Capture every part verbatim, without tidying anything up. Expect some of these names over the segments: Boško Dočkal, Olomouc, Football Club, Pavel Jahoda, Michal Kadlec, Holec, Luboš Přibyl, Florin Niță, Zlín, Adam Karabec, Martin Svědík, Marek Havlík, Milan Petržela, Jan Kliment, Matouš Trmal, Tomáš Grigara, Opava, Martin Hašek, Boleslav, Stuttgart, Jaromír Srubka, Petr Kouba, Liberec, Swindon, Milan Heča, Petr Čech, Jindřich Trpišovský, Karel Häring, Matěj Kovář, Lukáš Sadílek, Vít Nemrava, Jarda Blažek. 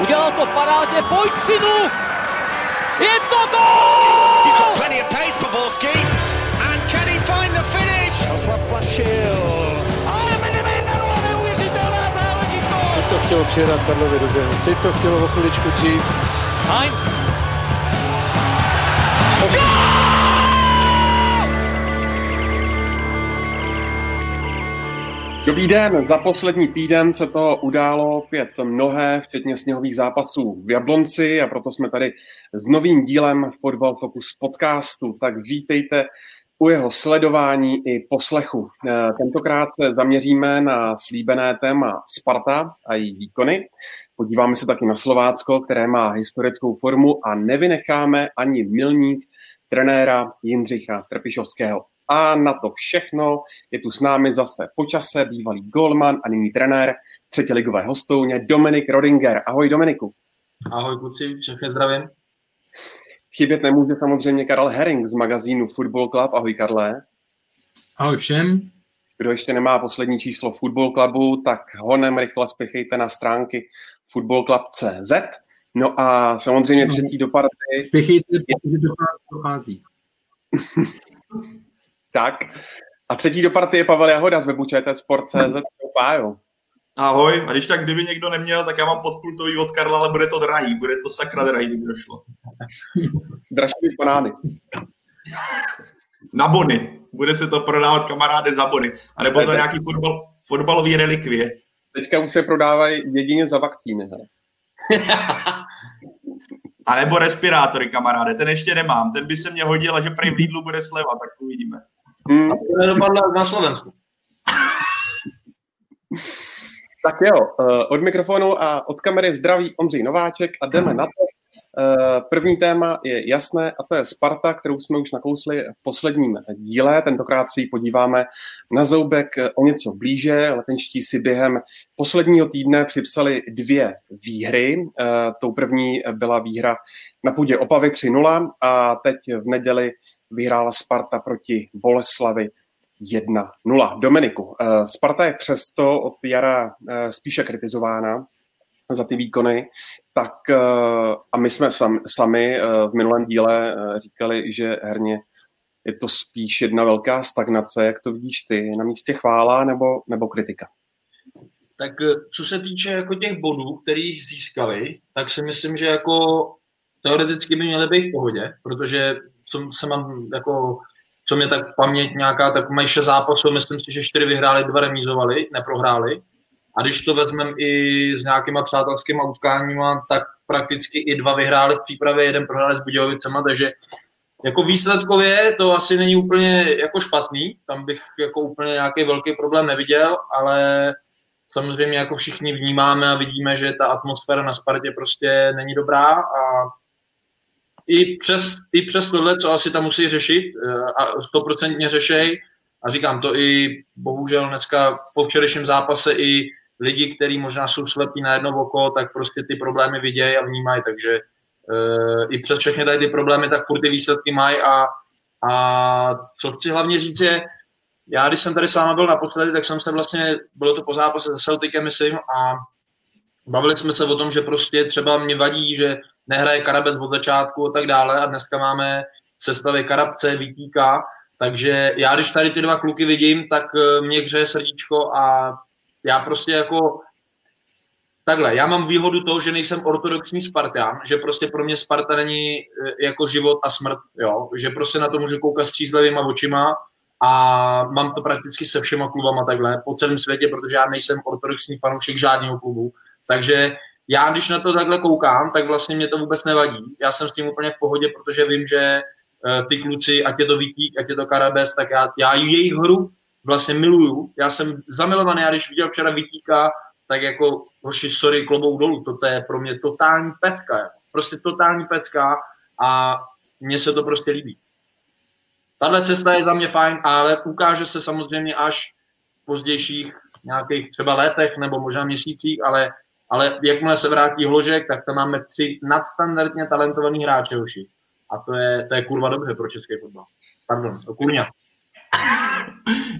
Udělal to parádně, pojď synu! Je to gól! He's got plenty of pace for Borsky. And can he find the finish? Ale Medvedovo neuvěřitelná záležitost! Teď to chtělo přijedat Karlovi do běhu, teď to chtělo o chviličku dřív. Heinz! Dobrý den, za poslední týden se to událo opět mnohé, včetně sněhových zápasů v Jablonci, a proto jsme tady s novým dílem Football Focus podcastu, tak vítejte u jeho sledování i poslechu. Tentokrát se zaměříme na slíbené téma Sparta a její výkony, podíváme se taky na Slovácko, které má historickou formu, a nevynecháme ani milník trenéra Jindřicha Trpišovského. A na to všechno je tu s námi zase po čase bývalý gólman a nyní trenér třetiligového Hostouně Dominik Rodinger. Ahoj Dominiku. Ahoj kluci, všechny zdravím. Chybět nemůže samozřejmě Karel Häring z magazínu Football Club. Ahoj Karle. Ahoj všem. Kdo ještě nemá poslední číslo Football Clubu, tak honem rychle spěchejte na stránky football club tečka cé zet. No a samozřejmě třetí do party. Spěchejte, protože do party prochází. Tak. A třetí do party je Pavel Jahoda z webu čé té sport tečka cé zet. Ahoj. A když tak, kdyby někdo neměl, tak já mám podpultový od Karla, ale bude to drahý. Bude to sakra drahý, kdyby došlo. Dražší panány. Na bony. Bude se to prodávat, kamaráde, za bony. A nebo za nějaký fotbal, fotbalový relikvie. Teďka už se prodávají jedině za vakcíny. A nebo respirátory, kamaráde, ten ještě nemám. Ten by se mě hodil, a že prej v Lidlu bude sleva, tak uvidíme. Hmm. A to nedopadlo na Slovensku. Tak jo, od mikrofonu a od kamery zdraví Ondřej Nováček a jdeme na to. První téma je jasné, a to je Sparta, kterou jsme už nakousli v posledním díle. Tentokrát si ji podíváme na zoubek o něco blíže. Letenští si během posledního týdne připsali dvě výhry. Tou první byla výhra na půdě Opavy tři nula a teď v neděli vyhrála Sparta proti Boleslavi jedna nula. Dominiku, Sparta je přesto od jara spíše kritizována za ty výkony, tak a my jsme sami, sami v minulém díle říkali, že herně je to spíš jedna velká stagnace. Jak to vidíš ty? Na místě chvála nebo, nebo kritika? Tak co se týče jako těch bodů, kterých získali, tak si myslím, že jako teoreticky by měli být v pohodě, protože co se mám jako, co mě tak paměť nějaká, tak mají šest zápasů, myslím si, že čtyři vyhráli, dva remízovali, neprohráli. A když to vezmeme i s nějakýma přátelskýma utkáníma, tak prakticky i dva vyhráli v přípravě, jeden prohráli s Budějovicema, takže jako výsledkově to asi není úplně jako špatný, tam bych jako úplně nějaký velký problém neviděl, ale samozřejmě jako všichni vnímáme a vidíme, že ta atmosféra na Spartě prostě není dobrá, a i přes, i přes tohle, co asi tam musí řešit a stoprocentně řešej, a říkám to i bohužel dneska po včerejším zápase i lidi, kteří možná jsou slepí na jedno oko, tak prostě ty problémy vidějí a vnímají, takže e, i přes všechny tady ty problémy, tak furt ty výsledky mají, a, a co chci hlavně říct je, já když jsem tady s váma byl naposledy, tak jsem se vlastně, bylo to po zápase se Celticem, myslím, a bavili jsme se o tom, že prostě třeba mě vadí, že nehraje Karabec od začátku a tak dále, a dneska máme sestavy Karabce, Vítíka, takže já, když tady ty dva kluky vidím, tak mě hřeje srdíčko, a já prostě jako takhle, já mám výhodu toho, že nejsem ortodoxní Spartan, že prostě pro mě Sparta není jako život a smrt, jo, že prostě na to můžu koukat s třízlevýma očima, a mám to prakticky se všema klubama takhle po celém světě, protože já nejsem ortodoxní fanoušek žádného klubu, takže já, když na to takhle koukám, tak vlastně mě to vůbec nevadí, já jsem s tím úplně v pohodě, protože vím, že ty kluci, ať je to Vítík, ať je to Karabec, tak já, já jejich hru vlastně miluju. Já jsem zamilovaný, já když viděl včera Vítíka, tak jako, hoši, sorry, klobouk dolů, to je pro mě totální pecka, prostě totální pecka, a mně se to prostě líbí. Tahle cesta je za mě fajn, ale ukáže se samozřejmě až v pozdějších nějakých třeba letech nebo možná měsících, ale, ale jakmile se vrátí Hložek, tak tam máme tři nadstandardně talentovaný hráče, hoši. A to je, to je kurva dobře pro český fotbal. Pardon, to kurňa.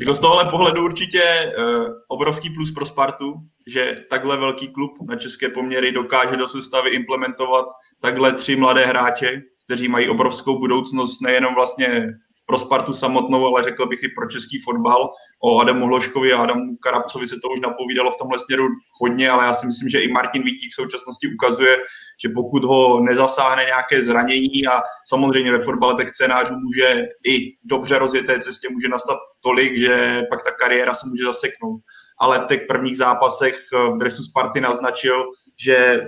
Jako z tohohle pohledu určitě uh, obrovský plus pro Spartu, že takhle velký klub na české poměry dokáže do sestavy implementovat takhle tři mladé hráče, kteří mají obrovskou budoucnost nejenom vlastně pro Spartu samotnou, ale řekl bych i pro český fotbal. O Adamu Hložkovi a Adamu Karabcovi se to už napovídalo v tomhle směru hodně, ale já si myslím, že i Martin Vítík v současnosti ukazuje, že pokud ho nezasáhne nějaké zranění a samozřejmě ve fotbale těch scénářů může i dobře rozjeté cestě může nastat tolik, že pak ta kariéra se může zaseknout. Ale v těch prvních zápasech v dresu Sparty naznačil, že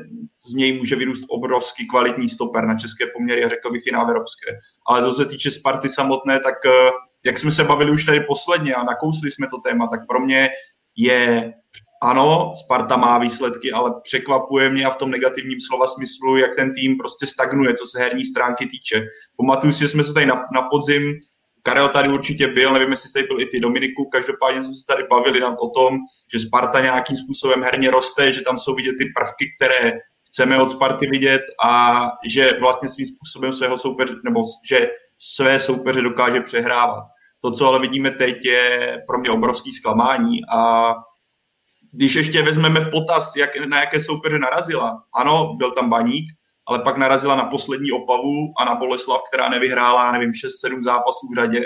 z něj může vyrůst obrovský kvalitní stoper na české poměry a řekl bych i na evropské. Ale co se týče Sparty samotné, tak jak jsme se bavili už tady posledně a nakousli jsme to téma, tak pro mě je, ano, Sparta má výsledky, ale překvapuje mě a v tom negativním slova smyslu, jak ten tým prostě stagnuje, co se herní stránky týče. Pamatuju si, že jsme se tady na, na podzim, Karel tady určitě byl, nevím, jestli jste byl i ty, Dominiku, každopádně jsme se tady bavili o tom, že Sparta nějakým způsobem herně roste, že tam jsou vidět ty prvky, které chceme od Sparty vidět a že vlastně svým způsobem svého soupeře, nebo že své soupeře dokáže přehrávat. To, co ale vidíme teď, je pro mě obrovský zklamání a když ještě vezmeme v potaz, jak, na jaké soupeře narazila, ano, byl tam Baník, ale pak narazila na poslední Opavu a na Boleslav, která nevyhrála, nevím, šest sedm zápasů v řadě.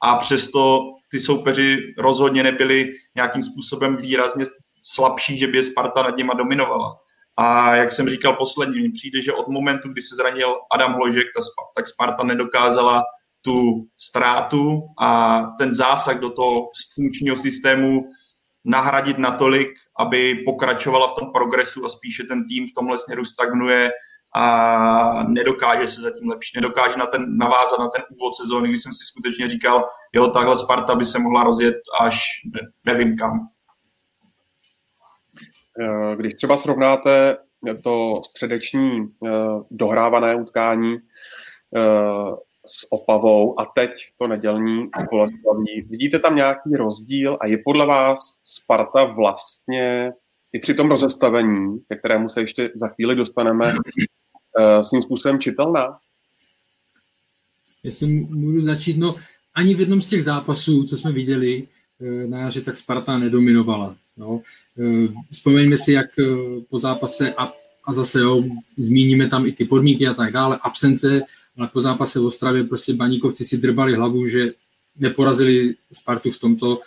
A přesto ty soupeři rozhodně nebyli nějakým způsobem výrazně slabší, že by je Sparta nad nima dominovala. A jak jsem říkal poslední, mně přijde, že od momentu, kdy se zranil Adam Hložek, tak Sparta nedokázala tu ztrátu a ten zásah do toho funkčního systému nahradit natolik, aby pokračovala v tom progresu a spíše ten tým v tomhle směru stagnuje a nedokáže se zatím lepší, nedokáže na ten, navázat na ten úvod sezóny, kdy jsem si skutečně říkal, jo, takhle Sparta by se mohla rozjet až nevím kam. Když třeba srovnáte to středeční dohrávané utkání s Opavou a teď to nedělní s Boleslaví, vidíte tam nějaký rozdíl a je podle vás Sparta vlastně i při tom rozestavení, ke kterému se ještě za chvíli dostaneme, svým způsobem čitelná? Jestli můžu začít, no ani v jednom z těch zápasů, co jsme viděli na jaře, tak Sparta nedominovala. No. Vzpomeňme si, jak po zápase, a, a zase jo, zmíníme tam i ty podmínky a tak dále, absence, ale po zápase v Ostravě prostě Baníkovci si drbali hlavu, že neporazili Spartu v tomto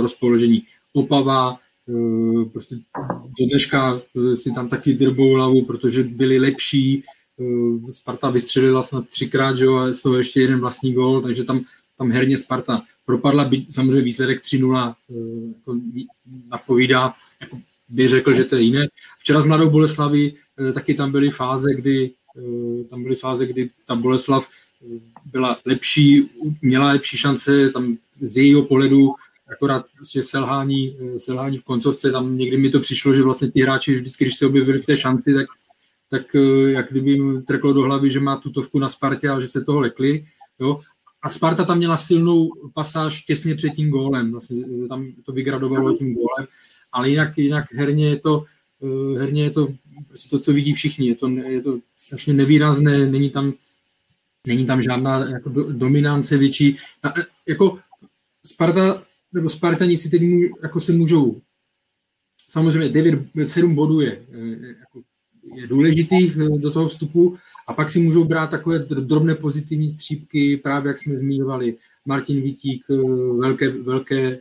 rozpoložení. Opava, prostě do dneška si tam taky drbou hlavu, protože byli lepší. Sparta vystřelila snad třikrát, jo, a z toho ještě jeden vlastní gól, takže tam, tam herně Sparta propadla. Byť samozřejmě výsledek tři nula jako napovídá, jako by řekl, že to je jiné. Včera s Mladou Boleslaví taky tam byly fáze, kdy tam byly fáze, kdy ta Boleslav byla lepší, měla lepší šance, tam z jejího pohledu akorát prostě selhání, selhání v koncovce, tam někdy mi to přišlo, že vlastně ty hráči vždycky, když se objevili v té šanci, tak, tak jak kdyby jim trklo do hlavy, že má tutovku na Spartě a že se toho lekli. Jo? A Sparta tam měla silnou pasáž těsně před tím gólem, vlastně tam to vygradovalo tím gólem, ale jinak, jinak herně je to, herně je to prostě to, co vidí všichni, je to, je to strašně nevýrazné, není tam, není tam žádná jako dominance větší. A, jako Sparta nebo Spartani si teď můžou, jako se můžou, samozřejmě devět sedm bodů je, jako je důležitých do toho vstupu a pak si můžou brát takové drobné pozitivní střípky, právě jak jsme zmiňovali, Martin Vítík, velké, velké,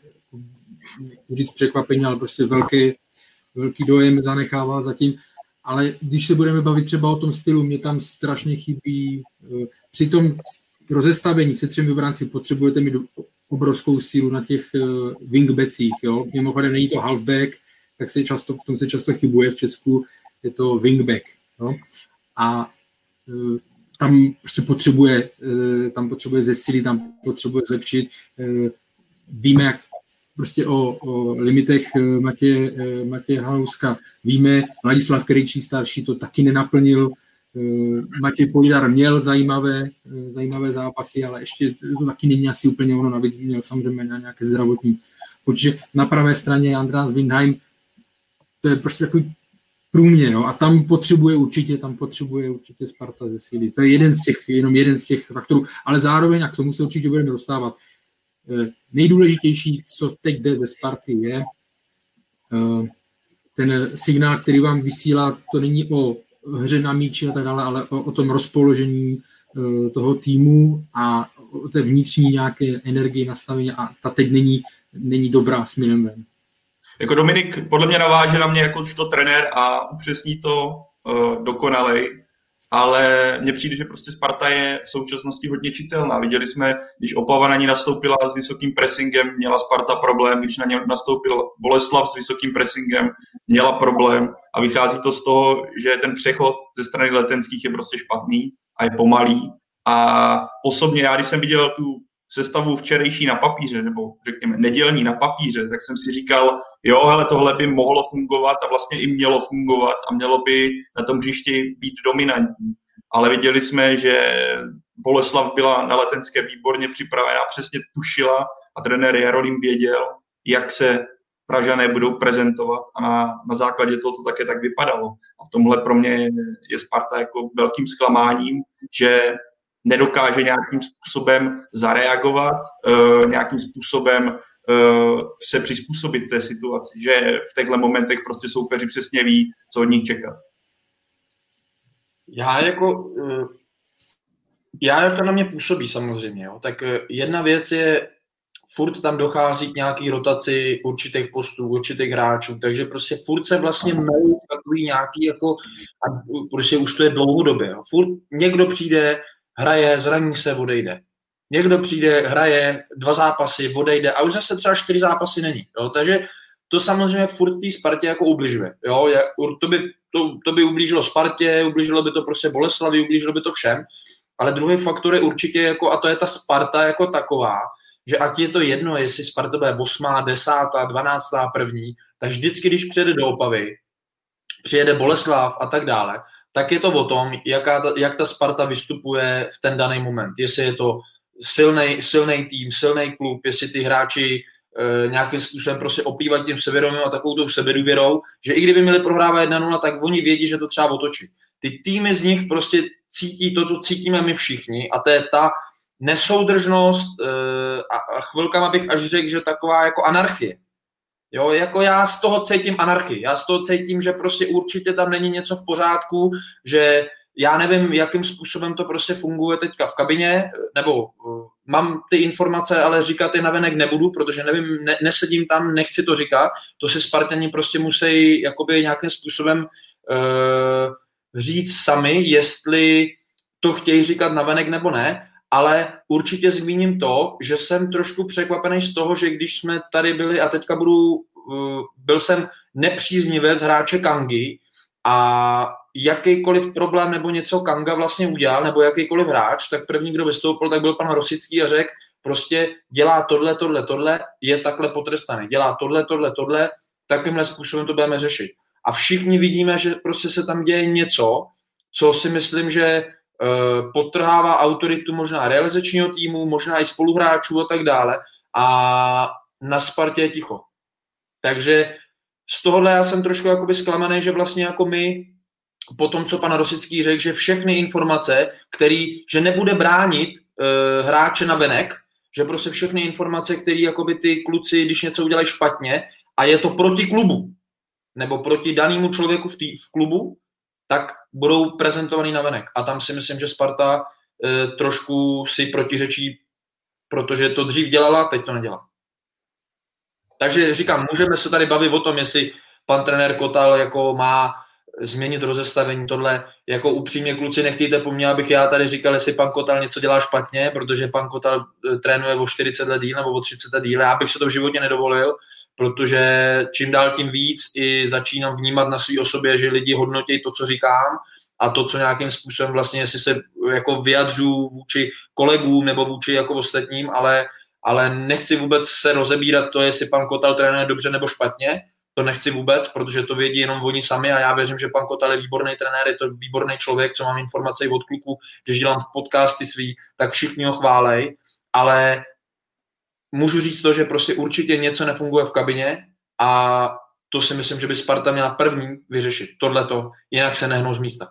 říct překvapení, ale prostě velké, velký dojem zanechává zatím, ale když se budeme bavit třeba o tom stylu, mě tam strašně chybí, při tom rozestavení se třemi bránci potřebujete mít obrovskou sílu na těch wingbacích, jo. Mimochodem není to halfback, tak se často, v tom se často chybuje v Česku, je to wingback, jo. A tam prostě potřebuje, tam potřebuje zesílit, tam potřebuje zlepšit. Víme, jak prostě o, o limitech Matěje, Matěje Hanouska víme, Vladislav Krejčí starší to taky nenaplnil, Matěj Polidar měl zajímavé, zajímavé zápasy, ale ještě to taky není asi úplně ono, navíc měl samozřejmě na nějaké zdravotní. Protože na pravé straně Andreas Windheim, to je prostě takový průměr, jo? A tam potřebuje určitě, tam potřebuje určitě Sparta ze síly. To je jeden z těch, jenom jeden z těch faktorů, ale zároveň, a k tomu se určitě budeme dostávat, nejdůležitější, co teď jde ze Sparty, je ten signál, který vám vysílá, to není o hře na míči a tak dále, ale o, o tom rozpoložení uh, toho týmu a o té vnitřní nějaké energie nastavení, a ta teď není, není dobrá směrem ven. Jako Dominik podle mě naváže na mě jakožto trenér a upřesní to uh, dokonalej, ale mně přijde, že prostě Sparta je v současnosti hodně čitelná. Viděli jsme, když Opava na ní nastoupila s vysokým pressingem, měla Sparta problém, když na ně nastoupil Boleslav s vysokým pressingem, měla problém, a vychází to z toho, že ten přechod ze strany letenských je prostě špatný a je pomalý. A osobně já, když jsem viděl tu sestavu včerejší na papíře, nebo řekněme nedělní na papíře, tak jsem si říkal, jo, hele, tohle by mohlo fungovat a vlastně i mělo fungovat a mělo by na tom hřišti být dominantní. Ale viděli jsme, že Boleslav byla na Letenské výborně připravená, přesně tušila a trenér Jarolím věděl, jak se Pražané budou prezentovat, a na, na základě toho to také tak vypadalo. A v tomhle pro mě je Sparta jako velkým zklamáním, že nedokáže nějakým způsobem zareagovat, nějakým způsobem se přizpůsobit té situaci, že v těchto momentech prostě soupeři přesně ví, co od nich čekat. Já jako, já jak to na mě působí samozřejmě, jo? Tak jedna věc je, furt tam dochází k nějaký rotaci určitých postů, určitých hráčů, takže prostě furt se vlastně melou takový nějaký jako, a prostě už to je dlouhodobě, jo? Furt někdo přijde, hraje, zraní se, odejde. Někdo přijde, hraje, dva zápasy, odejde a už zase třeba čtyři zápasy není. Jo? Takže to samozřejmě furt té Spartě jako ubližuje. Jo? To, by, to, to by ublížilo Spartě, ublížilo by to prostě Boleslavi, ublížilo by to všem. Ale druhý faktor je určitě, jako, a to je ta Sparta jako taková, že ať je to jedno, jestli Sparta bude osmá, desátá, dvanáctá, první, tak vždycky, když přijede do Opavy, přijede Boleslav a tak dále, tak je to o tom, jaká ta, jak ta Sparta vystupuje v ten daný moment. Jestli je to silnej, silnej tým, silnej klub, jestli ty hráči e, nějakým způsobem prostě opívat tím sebevědomím a takovou tou sebedůvěrou, že i kdyby měli prohrávat jedna nula, tak oni vědí, že to třeba otočí. Ty týmy z nich prostě cítí to, to cítíme my všichni, a to je ta nesoudržnost e, a chvilkama bych až řekl, že taková jako anarchie. Jo, jako já z toho cítím anarchii, já z toho cítím, že prostě určitě tam není něco v pořádku, že já nevím, jakým způsobem to prostě funguje teďka v kabině, nebo mám ty informace, ale říkat je navenek nebudu, protože nevím, ne, nesedím tam, nechci to říkat, to si Spartani prostě musí jakoby nějakým způsobem e, říct sami, jestli to chtějí říkat navenek nebo ne. Ale určitě zmíním to, že jsem trošku překvapený z toho, že když jsme tady byli a teďka budu, byl jsem nepříznivec hráče Kangy a jakýkoliv problém nebo něco Kanga vlastně udělal, nebo jakýkoliv hráč, tak první, kdo vystoupil, tak byl pan Rosický a řekl, prostě dělá tohle, tohle, tohle, je takhle potrestaný, dělá tohle, tohle, tohle, takovýmhle způsobem to budeme řešit. A všichni vidíme, že prostě se tam děje něco, co si myslím, že podtrhává autoritu možná realizačního týmu, možná i spoluhráčů a tak dále, a na Spartě je ticho. Takže z tohohle já jsem trošku jakoby zklamený, že vlastně jako my po tom, co pan Rosický řekl, že všechny informace, který, že nebude bránit e, hráče na venek, že prostě všechny informace, které jakoby ty kluci, když něco udělají špatně a je to proti klubu nebo proti danému člověku v, tý, v klubu, tak budou prezentovaný na venek. A tam si myslím, že Sparta e, trošku si protiřečí, protože to dřív dělala, teď to nedělá. Takže říkám, můžeme se tady bavit o tom, jestli pan trenér Kotal jako má změnit rozestavení, tohle, jako upřímně kluci, nechtějte po mně, abych já tady říkal, jestli pan Kotal něco dělá špatně, protože pan Kotal e, trénuje o čtyřicet let díl nebo o třicet let díl, já bych se to v životě nedovolil, protože čím dál tím víc i začínám vnímat na své osobě, že lidi hodnotí to, co říkám a to, co nějakým způsobem vlastně, jestli se jako vyjadřu vůči kolegům nebo vůči jako ostatním, ale, ale nechci vůbec se rozebírat to, jestli pan Kotal trénuje dobře nebo špatně, to nechci vůbec, protože to vědí jenom oni sami a já věřím, že pan Kotal je výborný trenér, je to výborný člověk, co mám informace i od kluků, když dělám podcasty svý, tak všichni ho chválej, ale můžu říct to, že prostě určitě něco nefunguje v kabině a to si myslím, že by Sparta měla první vyřešit tohleto, jinak se nehnou z místa.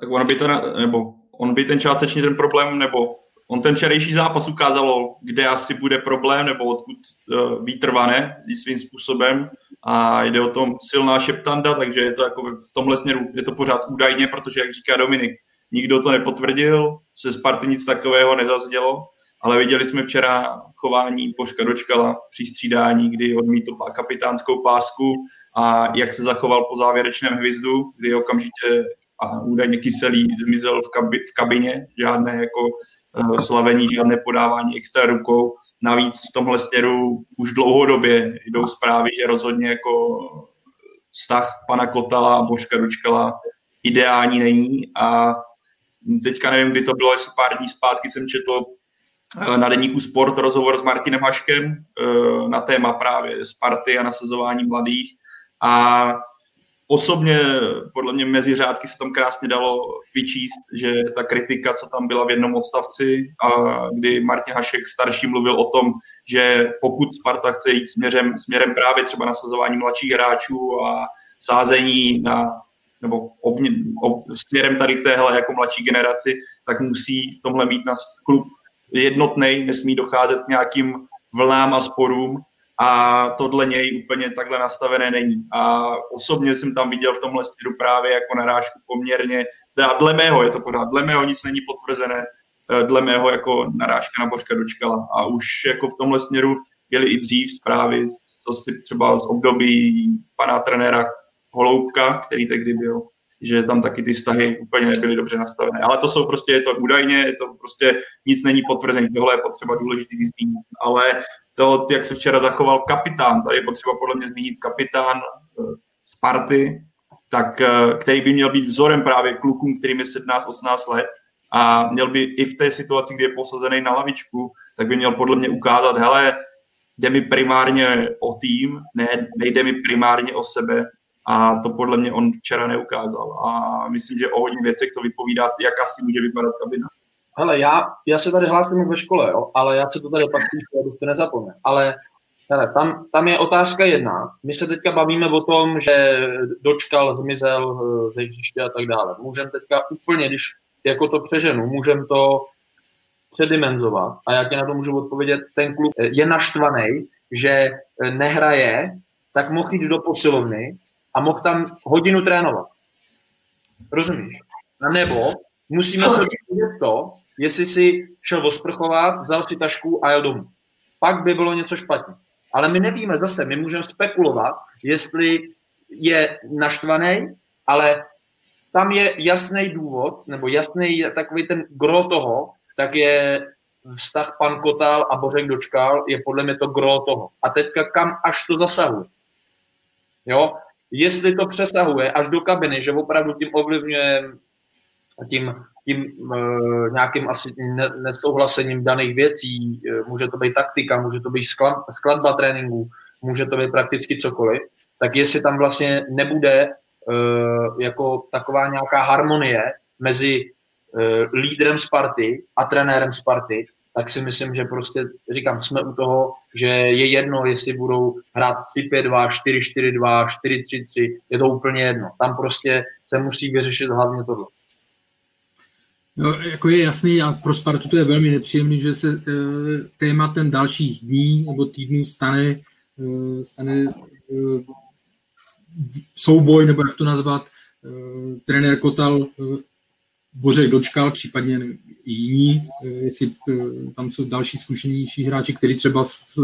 Tak on by, to, nebo on by ten částečně ten problém, nebo on ten včerejší zápas ukázalo, kde asi bude problém, nebo odkud uh, vytrvane svým způsobem, a jde o tom silná šeptanda, takže je to jako v tomhle směru, je to pořád údajně, protože, jak říká Dominik, nikdo to nepotvrdil, se Sparty nic takového nezazdělo, ale viděli jsme včera chování Boška Dočkala při střídání, kdy odmítl kapitánskou pásku a jak se zachoval po závěrečném hvězdu, kdy okamžitě a údajně kyselý zmizel v, kabi, v kabině, žádné jako uh, slavení, žádné podávání extra rukou. Navíc v tomhle směru už dlouhodobě jdou zprávy, že rozhodně jako vztah pana Kotala a Božka Dočkala ideální není. A teďka nevím, kdy to bylo, jestli pár dní zpátky jsem četl uh, na deníku Sport rozhovor s Martinem Haškem uh, na téma právě Sparty a nasazování mladých. A osobně, podle mě, mezi řádky se tam krásně dalo vyčíst, že ta kritika, co tam byla v jednom odstavci, a kdy Martin Hašek starší mluvil o tom, že pokud Sparta chce jít směrem, směrem právě třeba nasazování mladších hráčů a sázení na, nebo obně, ob, směrem tady k téhle jako mladší generaci, tak musí v tomhle mít nás klub jednotnej, nesmí docházet k nějakým vlnám a sporům. A tohle něj úplně takhle nastavené není. A osobně jsem tam viděl v tomhle směru právě jako narážku poměrně, teda dle mého, je to pořád, dle mého nic není potvrzené, dle mého jako narážka na Božka Dočkala. A už jako v tomhle směru byly i dřív zprávy, co si třeba z období pana trenéra Holoubka, který tehdy byl, že tam taky ty vztahy úplně nebyly dobře nastavené. Ale to jsou prostě, je to údajně, je to prostě, nic není potvrzené, tohle je potřeba důležitý zmínit. Ale to, jak se včera zachoval kapitán, tady je potřeba podle mě zmínit kapitán Sparty, tak, který by měl být vzorem právě klukům, kterým je sedmnáct osmnáct let, a měl by i v té situaci, kdy je posazený na lavičku, tak by měl podle mě ukázat, hele, jde mi primárně o tým, ne, nejde mi primárně o sebe, a to podle mě on včera neukázal. A myslím, že o hodně věcech to vypovídá, jak asi může vypadat kabina. Hele, já, já se tady hlásím jak ve škole, jo, ale já se to tady opatřím, abych to nezapomněl. Ale hele, tam, tam je otázka jedna. My se teďka bavíme o tom, že Dočkal, zmizel ze hřiště a tak dále. Můžeme teďka úplně, když jako to přeženu, můžeme to předimenzovat. A já ti na to můžu odpovědět, ten kluk je naštvaný, že nehraje, tak mohl jít do posilovny a mohl tam hodinu trénovat. Rozumíš? A nebo musíme se dělat to, jestli si šel osprchovat, vzal si tašku a jel domů. Pak by bylo něco špatně. Ale my nevíme zase, my můžeme spekulovat, jestli je naštvaný, ale tam je jasný důvod, nebo jasný takový ten gro toho, tak je vztah pan Kotal a Bořek Dočkal, je podle mě to gro toho. A teďka kam až to zasahuje. Jo? Jestli to přesahuje až do kabiny, že opravdu tím ovlivňuje tím, tím e, nějakým asi nesouhlasením daných věcí, e, může to být taktika, může to být skladba, skladba tréninku, může to být prakticky cokoliv, tak jestli tam vlastně nebude e, jako taková nějaká harmonie mezi e, lídrem Sparty a trenérem Sparty, tak si myslím, že prostě, říkám, jsme u toho, že je jedno, jestli budou hrát tři pět dva, čtyři čtyři dva, čtyři tři tři, je to úplně jedno. Tam prostě se musí vyřešit hlavně tohle. No, jako je jasný, a pro Spartu to je velmi nepříjemný, že se e, tématem dalších dní nebo týdnů stane, e, stane e, souboj, nebo jak to nazvat, e, trenér Kotal, e, Bořek Dočkal, případně jiní, e, jestli e, tam jsou další zkušenější hráči, který třeba s,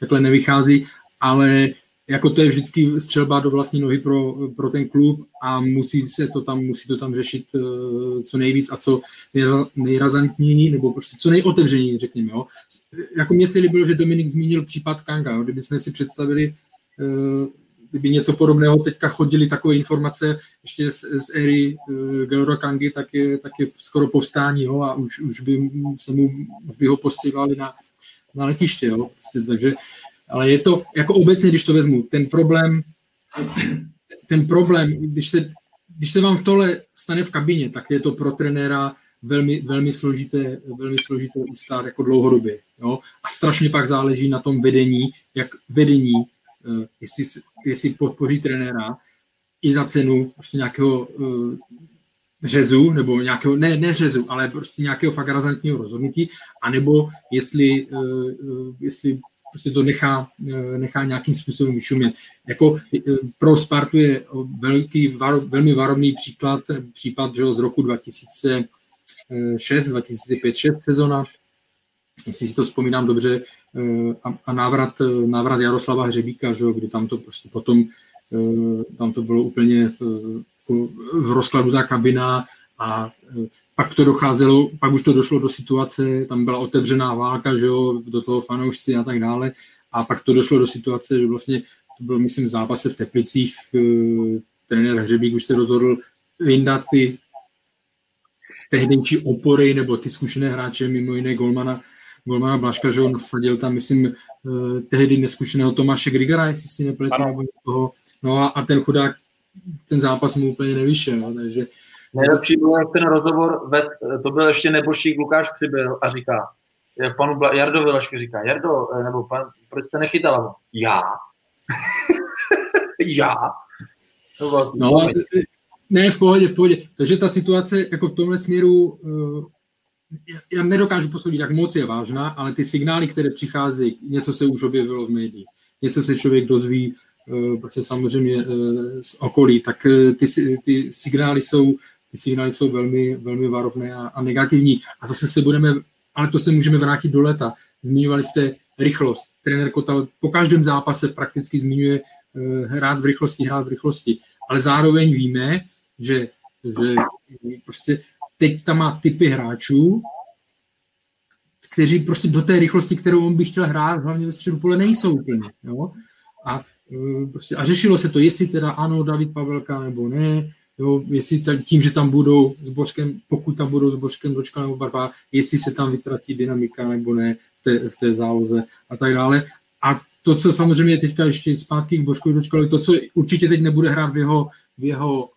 takhle nevychází, ale jako to je vždycky střelba do vlastní nohy pro, pro ten klub a musí se to tam, musí to tam řešit co nejvíc a co nejrazantněji, nebo prostě co nejotevřeněji, řekněme. Jo. Jako mně se líbilo, že Dominik zmínil případ Kanga. Kdyby jsme si představili, kdyby něco podobného teďka chodili takové informace ještě z, z éry Georga Kangy, tak je, tak je skoro povstání, jo, a už, už, by se mu, už by ho posílali na, na letiště. Jo. Prostě, takže ale je to, jako obecně, když to vezmu, ten problém, ten problém, když se, když se vám tohle stane v kabině, tak je to pro trenéra velmi, velmi složité, velmi složité ustát jako dlouhodobě. Jo? A strašně pak záleží na tom vedení, jak vedení, jestli, jestli podpoří trenéra i za cenu prostě nějakého řezu, nebo nějakého, ne, ne řezu, ale prostě nějakého fakt razantního rozhodnutí, anebo jestli, jestli prostě to nechá, nechá nějakým způsobem vyšumět. Jako pro Spartu je velký, velmi varovný příklad, případ že z roku dva tisíce šest, dva tisíce pět šest sezona, jestli si to vzpomínám dobře, a, a návrat, návrat Jaroslava Hřebíka, že, kdy tam to prostě potom, tam to bylo úplně v rozkladu ta kabina a pak to docházelo, pak už to došlo do situace, tam byla otevřená válka, že jo, do toho fanoušci a tak dále a pak to došlo do situace, že vlastně to bylo, myslím, v zápase v Teplicích, trenér Hřebík už se rozhodl vyndat ty tehdejší opory nebo ty zkušené hráče, mimo jiné golmana, golmana Blaška, že on nasadil tam, myslím, tehdy neskušeného Tomáše Grigara, jestli si nepletu, nebo toho, no a, a ten chudák, ten zápas mu úplně nevyšel, no, takže... Nejlepší byl, jak ten rozhovor ved, to byl ještě neboštík Lukáš Přibyl a říká, jak panu Bla, Jardo Vilaška říká, Jardo, nebo pan, proč jste nechytala? Já? Já? To no, ne, v pohodě, v pohodě. Takže ta situace jako v tomhle směru, já nedokážu posoudit, jak moc je vážná, ale ty signály, které přicházejí, něco se už objevilo v médiích, něco se člověk dozví, protože samozřejmě z okolí, tak ty, ty signály jsou, ty signály jsou velmi, velmi varovné a, a negativní. A zase se budeme, ale to se můžeme vrátit do léta. Zmiňovali jste rychlost. Trenér Kotal po každém zápase prakticky zmiňuje hrát v rychlosti, hrát v rychlosti. Ale zároveň víme, že, že prostě teď tam má typy hráčů, kteří prostě do té rychlosti, kterou on by chtěl hrát, hlavně ve středu pole, nejsou úplně. Jo? A prostě, a řešilo se to, jestli teda ano, David Pavelka nebo ne, jo, jestli ta, tím, že tam budou s Boškem, pokud tam budou s Boškem Dočkal nebo Barba, jestli se tam vytratí dynamika nebo ne v té, v té záloze a tak dále. A to, co samozřejmě teďka ještě zpátky k Bošku Dočkalovi, to, co určitě teď nebude hrát v jeho, v jeho uh,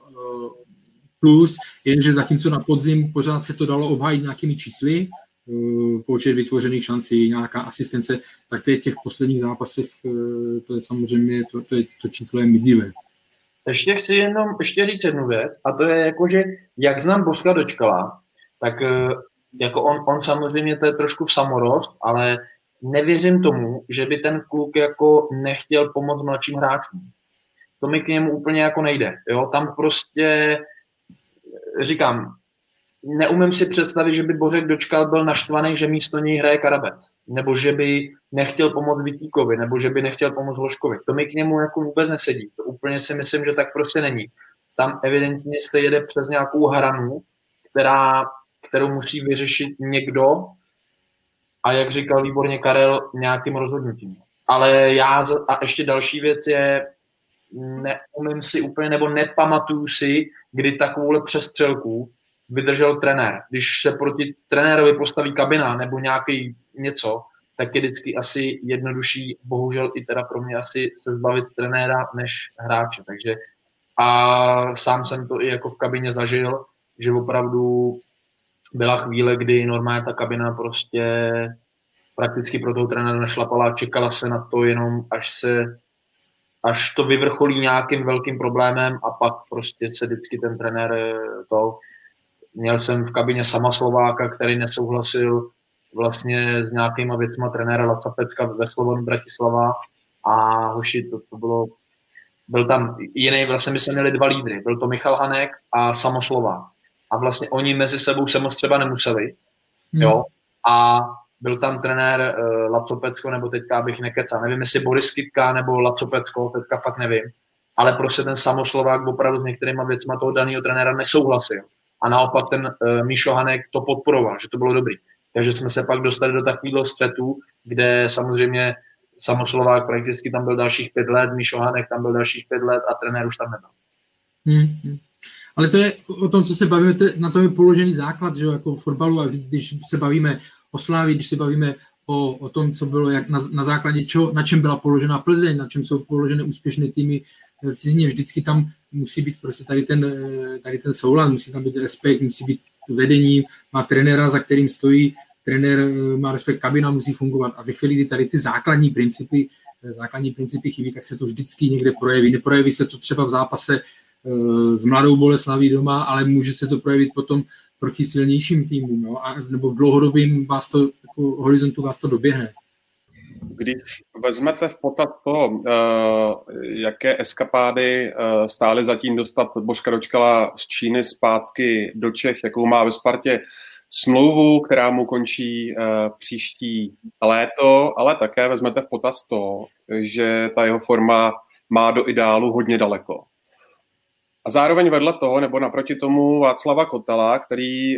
plus, je, že zatímco na podzim pořád se to dalo obhájit nějakými čísly, počet vytvořených šancí, nějaká asistence, tak teď těch posledních zápasech to je samozřejmě, to, to, je, to číslo je mizivé. Ještě chci jenom ještě říct jednu věc, a to je jako, že jak znám Boška Dočkala, tak jako on, on samozřejmě to je trošku v samorost, ale nevěřím tomu, že by ten kluk jako nechtěl pomoct mladším hráčům. To mi k němu úplně jako nejde. Jo? Tam prostě říkám, neumím si představit, že by Bořek Dočkal byl naštvaný, že místo něj hraje Karabec, nebo že by nechtěl pomoct Vítíkovi, nebo že by nechtěl pomoct Hložkovi. To mi k němu jako vůbec nesedí. To úplně si myslím, že tak prostě není. Tam evidentně se jede přes nějakou hranu, která, kterou musí vyřešit někdo a jak říkal výborně Karel, nějakým rozhodnutím. Ale já, a ještě další věc je, neumím si úplně, nebo nepamatuju si, kdy takovouhle přestřelku vydržel trenér. Když se proti trenérovi postaví kabina nebo nějaký něco, tak je vždycky asi jednodušší, bohužel i teda pro mě asi se zbavit trenéra než hráče. Takže a sám jsem to i jako v kabině zažil, že opravdu byla chvíle, kdy normálně ta kabina prostě prakticky pro toho trenéra nešlapala, čekala se na to jenom, až se až to vyvrcholí nějakým velkým problémem a pak prostě se vždycky ten trenér to... Měl jsem v kabině sama Slováka, který nesouhlasil vlastně s nějakýma věcma trenéra Laca Pecka ve Slovanu Bratislava a hoši, to, to bylo, byl tam jiný, vlastně my jsme měli dva lídry, byl to Michal Hanek a samo Slovák. A vlastně oni mezi sebou se moc třeba nemuseli, hmm. jo, a byl tam trenér uh, Laco Pecko, nebo teďka abych nekecal, nevím, jestli Boris Kytka nebo Laco Pecko, teďka fakt nevím, ale prostě ten samo Slovák opravdu s některýma věcma toho daného trenéra nesouhlasil. A naopak ten uh, Míšo Hanek to podporoval, že to bylo dobrý. Takže jsme se pak dostali do takového střetu, kde samozřejmě samo Slovák prakticky tam byl dalších pět let, Míšo Hanek tam byl dalších pět let a trenér už tam nebyl. Hmm. Ale to je o tom, co se bavíme, na tom je položený základ, že jo, jako v fotbalu a když se bavíme o Slávii, když se bavíme o, o tom, co bylo, jak na, na základě čeho, na čem byla položena Plzeň, na čem jsou položené úspěšné týmy v cizině, vždycky tam musí být prostě tady ten, tady ten soulad, musí tam být respekt, musí být vedení, má trenéra, za kterým stojí, trenér má respekt, kabina musí fungovat a ve chvíli, kdy tady ty základní principy, základní principy chybí, tak se to vždycky někde projeví. Neprojeví se to třeba v zápase s Mladou Boleslaví doma, ale může se to projevit potom proti silnějším týmům, no? A, nebo v dlouhodobém vás to, jako horizontu vás to doběhne. Když vezmete v potaz to, jaké eskapády stály zatím dostat Boška Dočkala z Číny zpátky do Čech, jakou má ve Spartě smlouvu, která mu končí příští léto, ale také vezmete v potaz to, že ta jeho forma má do ideálu hodně daleko. A zároveň vedle toho, nebo naproti tomu Václava Kotela, který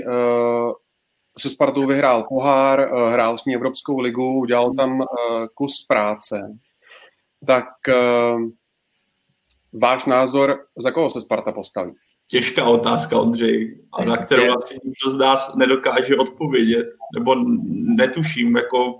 se Spartou vyhrál pohár, hrál s ní Evropskou ligu, udělal tam kus práce. Tak váš názor, za koho se Sparta postaví? Těžká otázka, Ondřej, a na kterou asi nikdo z nás nedokáže odpovědět, nebo netuším, jako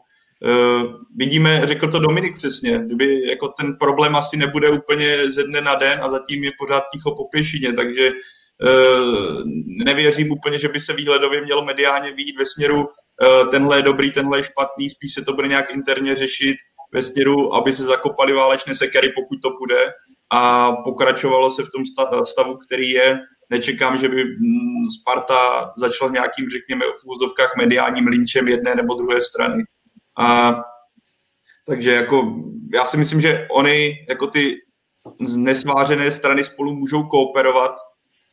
Uh, vidíme, řekl to Dominik přesně, kdyby jako ten problém asi nebude úplně ze dne na den a zatím je pořád ticho po pěšině, takže uh, nevěřím úplně, že by se výhledově mělo mediálně vyjít ve směru uh, tenhle je dobrý, tenhle je špatný, spíš se to bude nějak interně řešit ve směru, aby se zakopali válečné sekery, pokud to půjde, a pokračovalo se v tom stavu, který je. Nečekám, že by Sparta začala nějakým, řekněme, v úvozovkách mediálním linčem jedné nebo druhé strany. A takže jako já si myslím, že oni jako ty nesvářené strany spolu můžou kooperovat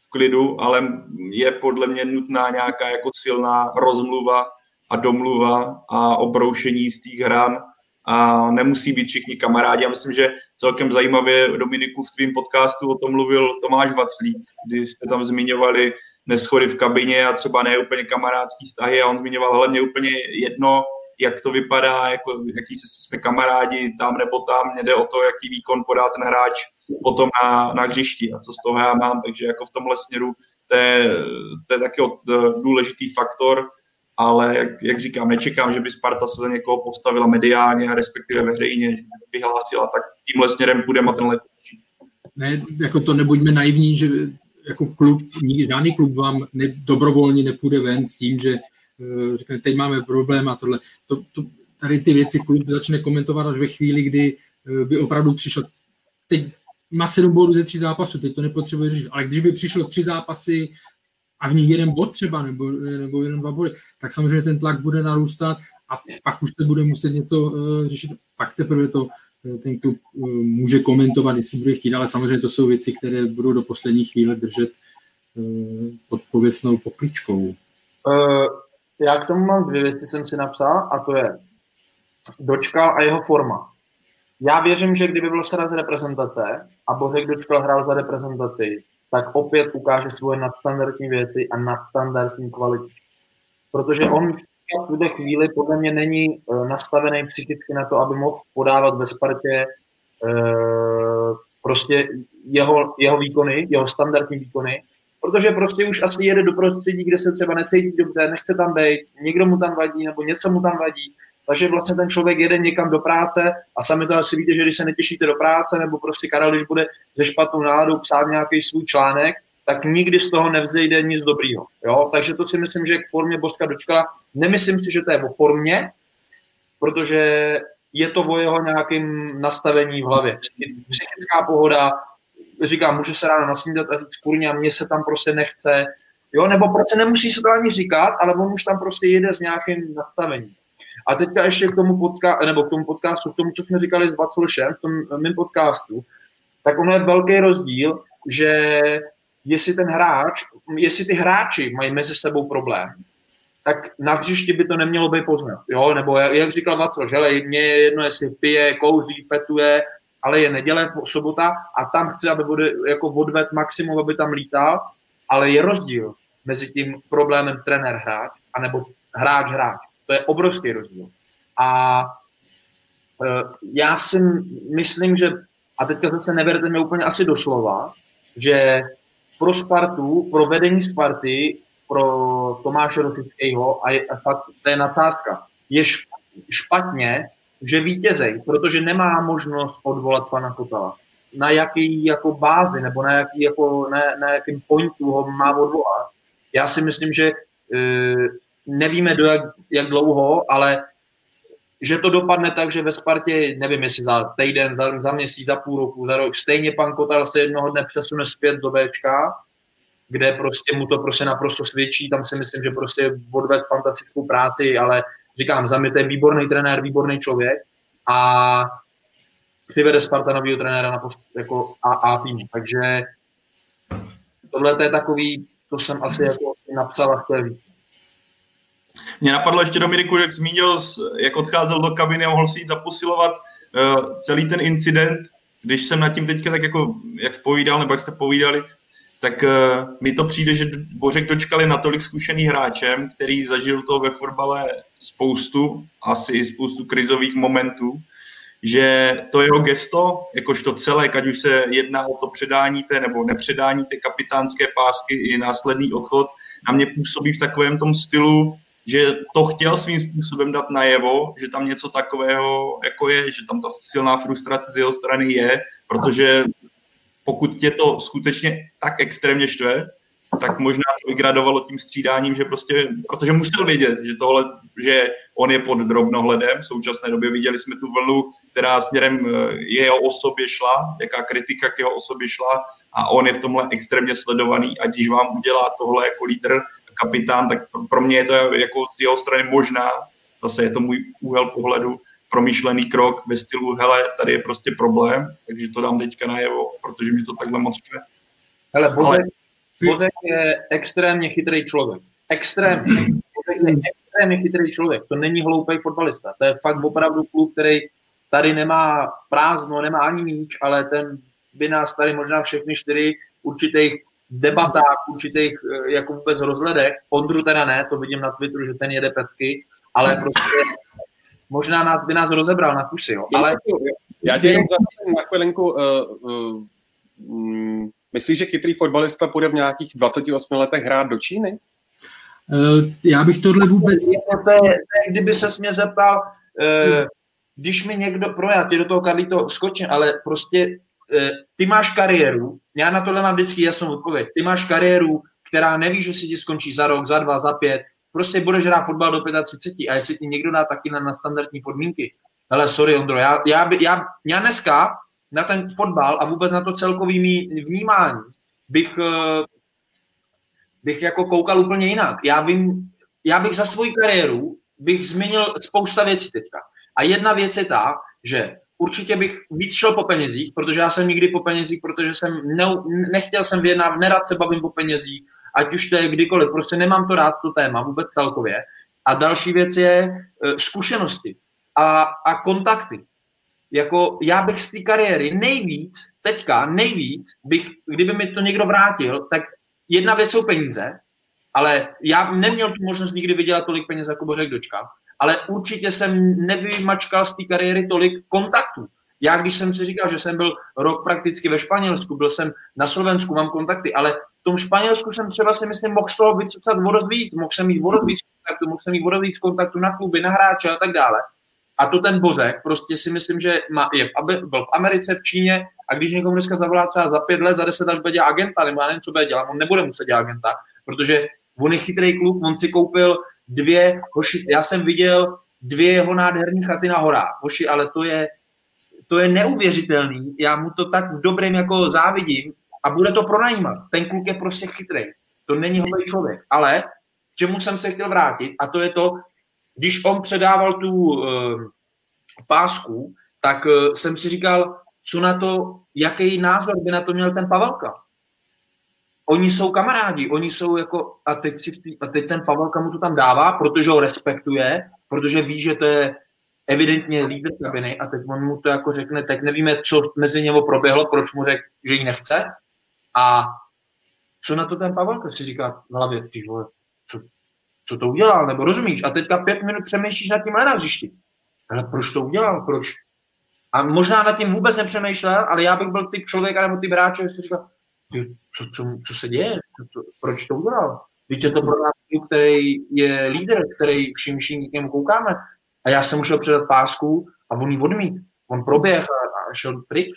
v klidu, ale je podle mě nutná nějaká jako silná rozmluva a domluva a obroušení z těch hran a nemusí být všichni kamarádi. Já myslím, že celkem zajímavě, Dominiku, v tvým podcastu o tom mluvil Tomáš Vaclík, kdy jste tam zmiňovali neshody v kabině a třeba ne úplně kamarádský vztahy, a on zmiňoval hlavně úplně jedno, jak to vypadá, jako, jaký jsme kamarádi tam nebo tam, mě jde o to, jaký výkon podá ten hráč potom na, na hřišti a co z toho já mám, takže jako v tomhle směru to je, to je taky důležitý faktor, ale jak, jak říkám, nečekám, že by Sparta se za někoho postavila mediálně a respektive veřejně, že by vyhlásila, tak tímhle směrem půjdeme a tenhle končí. Ne, jako to nebuďme naivní, že jako klub, žádný klub vám ne, dobrovolně nepůjde ven s tím, že řekne, teď máme problém a tohle. To, to, tady ty věci klub začne komentovat až ve chvíli, kdy by opravdu přišlo, teď má sedm bodů ze tří zápasů, teď to nepotřebuje řešit, ale když by přišlo tři zápasy a v nich jeden bod třeba, nebo, nebo jeden dva body, tak samozřejmě ten tlak bude narůstat a pak už se bude muset něco uh, řešit, pak teprve to uh, ten klub uh, může komentovat, jestli bude chtít, ale samozřejmě to jsou věci, které budou do poslední chvíle držet uh, pod pověstnou pokličkou. Uh... Já k tomu mám dvě věci, jsem si napsal, a to je Dočkal a jeho forma. Já věřím, že kdyby byl sraz reprezentace a Bořek Dočkal hrál za reprezentaci, tak opět ukáže svoje nadstandardní věci a nadstandardní kvalitu. Protože on v tuto chvíli podle mě není nastavený psychicky na to, aby mohl podávat ve Spartě prostě jeho, jeho výkony, jeho standardní výkony, protože prostě už asi jede do prostředí, kde se třeba necítí dobře, nechce tam být, někdo mu tam vadí nebo něco mu tam vadí, takže vlastně ten člověk jede někam do práce a sami to asi víte, že když se netěšíte do práce, nebo prostě Karel, když bude ze špatnou náladou psát nějaký svůj článek, tak nikdy z toho nevzejde nic dobrýho. Jo? Takže to si myslím, že k formě Božka Dočkala, nemyslím si, že to je o formě, protože je to o jeho nějakým nastavení v hlavě. Psychická pohoda, říkám, může se ráno nasnídat a říct, kurňa, mně se tam prostě nechce, jo, nebo prostě nemusí se to ani říkat, ale on už tam prostě jede s nějakým nastavením. A teďka ještě k tomu, podca- nebo k tomu podcastu, k tomu, co jsme říkali s Vaclšem, v tom mým podcastu, tak ono je velký rozdíl, že jestli ten hráč, jestli ty hráči mají mezi sebou problém, tak na hřišti by to nemělo být poznat, jo, nebo jak říkal Vaclš, hele, mně je jedno, jestli pije, kouří, petuje, ale je neděle, sobota a tam chci, aby bude jako odved maximum, aby tam lítal, ale je rozdíl mezi tím problémem trenér hráč anebo hráč hráč. To je obrovský rozdíl. A e, já si myslím, že, a teďka zase neberte mě úplně asi doslova, že pro Spartu, pro vedení Sparty, pro Tomáše Rosického, a, je, a fakt, to je nadsázka, je špatně, že vítězej, protože nemá možnost odvolat pana Kotela. Na jaký jako bázi, nebo na jaký jako, na, na jakým pointu ho má odvolat. Já si myslím, že e, nevíme do jak, jak dlouho, ale že to dopadne tak, že ve Spartě, nevím, jestli za týden, za, za měsíc, za půl roku, za rok, stejně pan Kotal se jednoho dne přesune zpět do Béčka, kde prostě mu to prostě naprosto svědčí, tam si myslím, že prostě odved fantastickou práci, ale říkám, za mě to je výborný trenér, výborný člověk a přivede Sparta novýho trenéra na post jako á á týmu, takže tohle to je takový, to jsem asi jako napsal a chtěl víc. Mě napadlo ještě, Dominiku, jak zmínil, jak odcházel do kabiny a mohl si jít zaposilovat celý ten incident, když jsem nad tím teďka tak jako, jak povídal, nebo jak jste povídali, tak mi to přijde, že Bořek Dočkal je natolik zkušený hráčem, který zažil toho ve fotbale spoustu, asi i spoustu krizových momentů, že to jeho gesto, jakožto celek, ať už se jedná o to předání té nebo nepředání té kapitánské pásky i následný odchod, na mě působí v takovém tom stylu, že to chtěl svým způsobem dát najevo, že tam něco takového jako je, že tam ta silná frustrace z jeho strany je, protože pokud tě to skutečně tak extrémně štve, tak možná to vygradovalo tím střídáním, že prostě, protože musel vědět, že tohle, že on je pod drobnohledem. V současné době viděli jsme tu vlnu, která směrem jeho osobě šla, jaká kritika k jeho osobě šla a on je v tomhle extrémně sledovaný a když vám udělá tohle jako lídr, kapitán, tak pro mě je to jako z jeho strany možná, zase je to můj úhel pohledu, promyšlený krok ve stylu, hele, tady je prostě problém, takže to dám teďka najevo, protože mi to takhle moc štve. Hele, Bořek, Bořek je extrémně chytrý člověk. Extrémně. Bořek je extrémně chytrý člověk. To není hloupej fotbalista. To je fakt opravdu klub, který tady nemá prázdno, nemá ani míč, ale ten by nás tady možná všechny čtyři určitých debatách, určitých jako vůbec rozhledech. Ondru teda ne, to vidím na Twitteru, že ten jede pecky, ale prostě možná nás by nás rozebral na kusy, jo. Ale... Já tě jenom zastavím na chvilinku. Uh, uh, um, myslíš, že chytrý fotbalista půjde v nějakých dvaceti osmi letech hrát do Číny? Uh, já bych tohle vůbec... Kdyby ses mě zeptal, uh, když mi někdo projat, ty do toho Karlíto skočím, ale prostě ty máš kariéru, já na tohle mám vždycky jasnou odpověď, ty máš kariéru, která neví, že si ti skončí za rok, za dva, za pět, prostě budeš hrát fotbal do třiceti pěti a jestli ti někdo dá taky na, na standardní podmínky. Hele, sorry, Ondro, já, já, já, já dneska na ten fotbal a vůbec na to celkový vnímání bych, bych jako koukal úplně jinak. Já, vím, já bych za svou kariéru bych změnil spousta věcí teďka. A jedna věc je ta, že určitě bych víc šel po penězích, protože já jsem nikdy po penězích, protože jsem ne, nechtěl jsem vyjednávat, nerad se bavím po penězích, ať už to je kdykoliv, prostě nemám to rád, to téma vůbec celkově. A další věc je e, zkušenosti a, a kontakty. Jako já bych z té kariéry nejvíc, teďka nejvíc, bych, kdyby mi to někdo vrátil, tak jedna věc jsou peníze, ale já neměl tu možnost nikdy vydělat tolik peněz jako Bořek Dočkal. Ale určitě jsem nevymačkal z té kariéry tolik kontaktů. Já, když jsem si říkal, že jsem byl rok prakticky ve Španělsku, byl jsem na Slovensku, mám kontakty, ale v tom Španělsku jsem třeba si myslím, mohl z toho vycucat vodost víc, mohl jsem mít vodost víc kontaktů, mohl jsem mít vodost víc kontaktů na kluby, na hráče a tak dále. A to ten Bořek prostě si myslím, že má, je v, byl v Americe, v Číně a když někomu dneska zavolá třeba za pět let, za deset, až bude dělat agenta, nebo já nevím, co bude dělat, on nebude muset dělat agenta, protože on je chytrý kluk, on si koupil dvě hoši, já jsem viděl dvě jeho nádherný chaty na horách, hoši, ale to je, to je neuvěřitelný, já mu to tak v dobrém jako závidím a bude to pronajímat, ten kluk je prostě chytrý, to není hodný člověk, ale čemu jsem se chtěl vrátit a to je to, když on předával tu uh, pásku, tak uh, jsem si říkal, co na to, jaký názor by na to měl ten Pavelka. Oni jsou kamarádi, oni jsou jako, a teď, si tý, a teď ten Pavelka mu to tam dává, protože ho respektuje, protože ví, že to je evidentně lídr kabiny a teď on mu to jako řekne, tak nevíme, co mezi něho proběhlo, proč mu řekl, že ji nechce a co na to ten Pavelka si říká v hlavě, ty vole, co, co to udělal, nebo rozumíš? A teďka pět minut přemýšlíš nad tím na hřišti. Ale proč to udělal, proč? A možná nad tím vůbec nepřemýšlel, ale já bych byl typ člověka nebo typ hráče, který si říkal, Co, co, co se děje? Co, co, proč to udělal? Víte, je to pro nás klub, který je lídr, který všim vším koukáme. A já jsem musel předat pásku a on ji odmít. On proběh a, a šel pryč.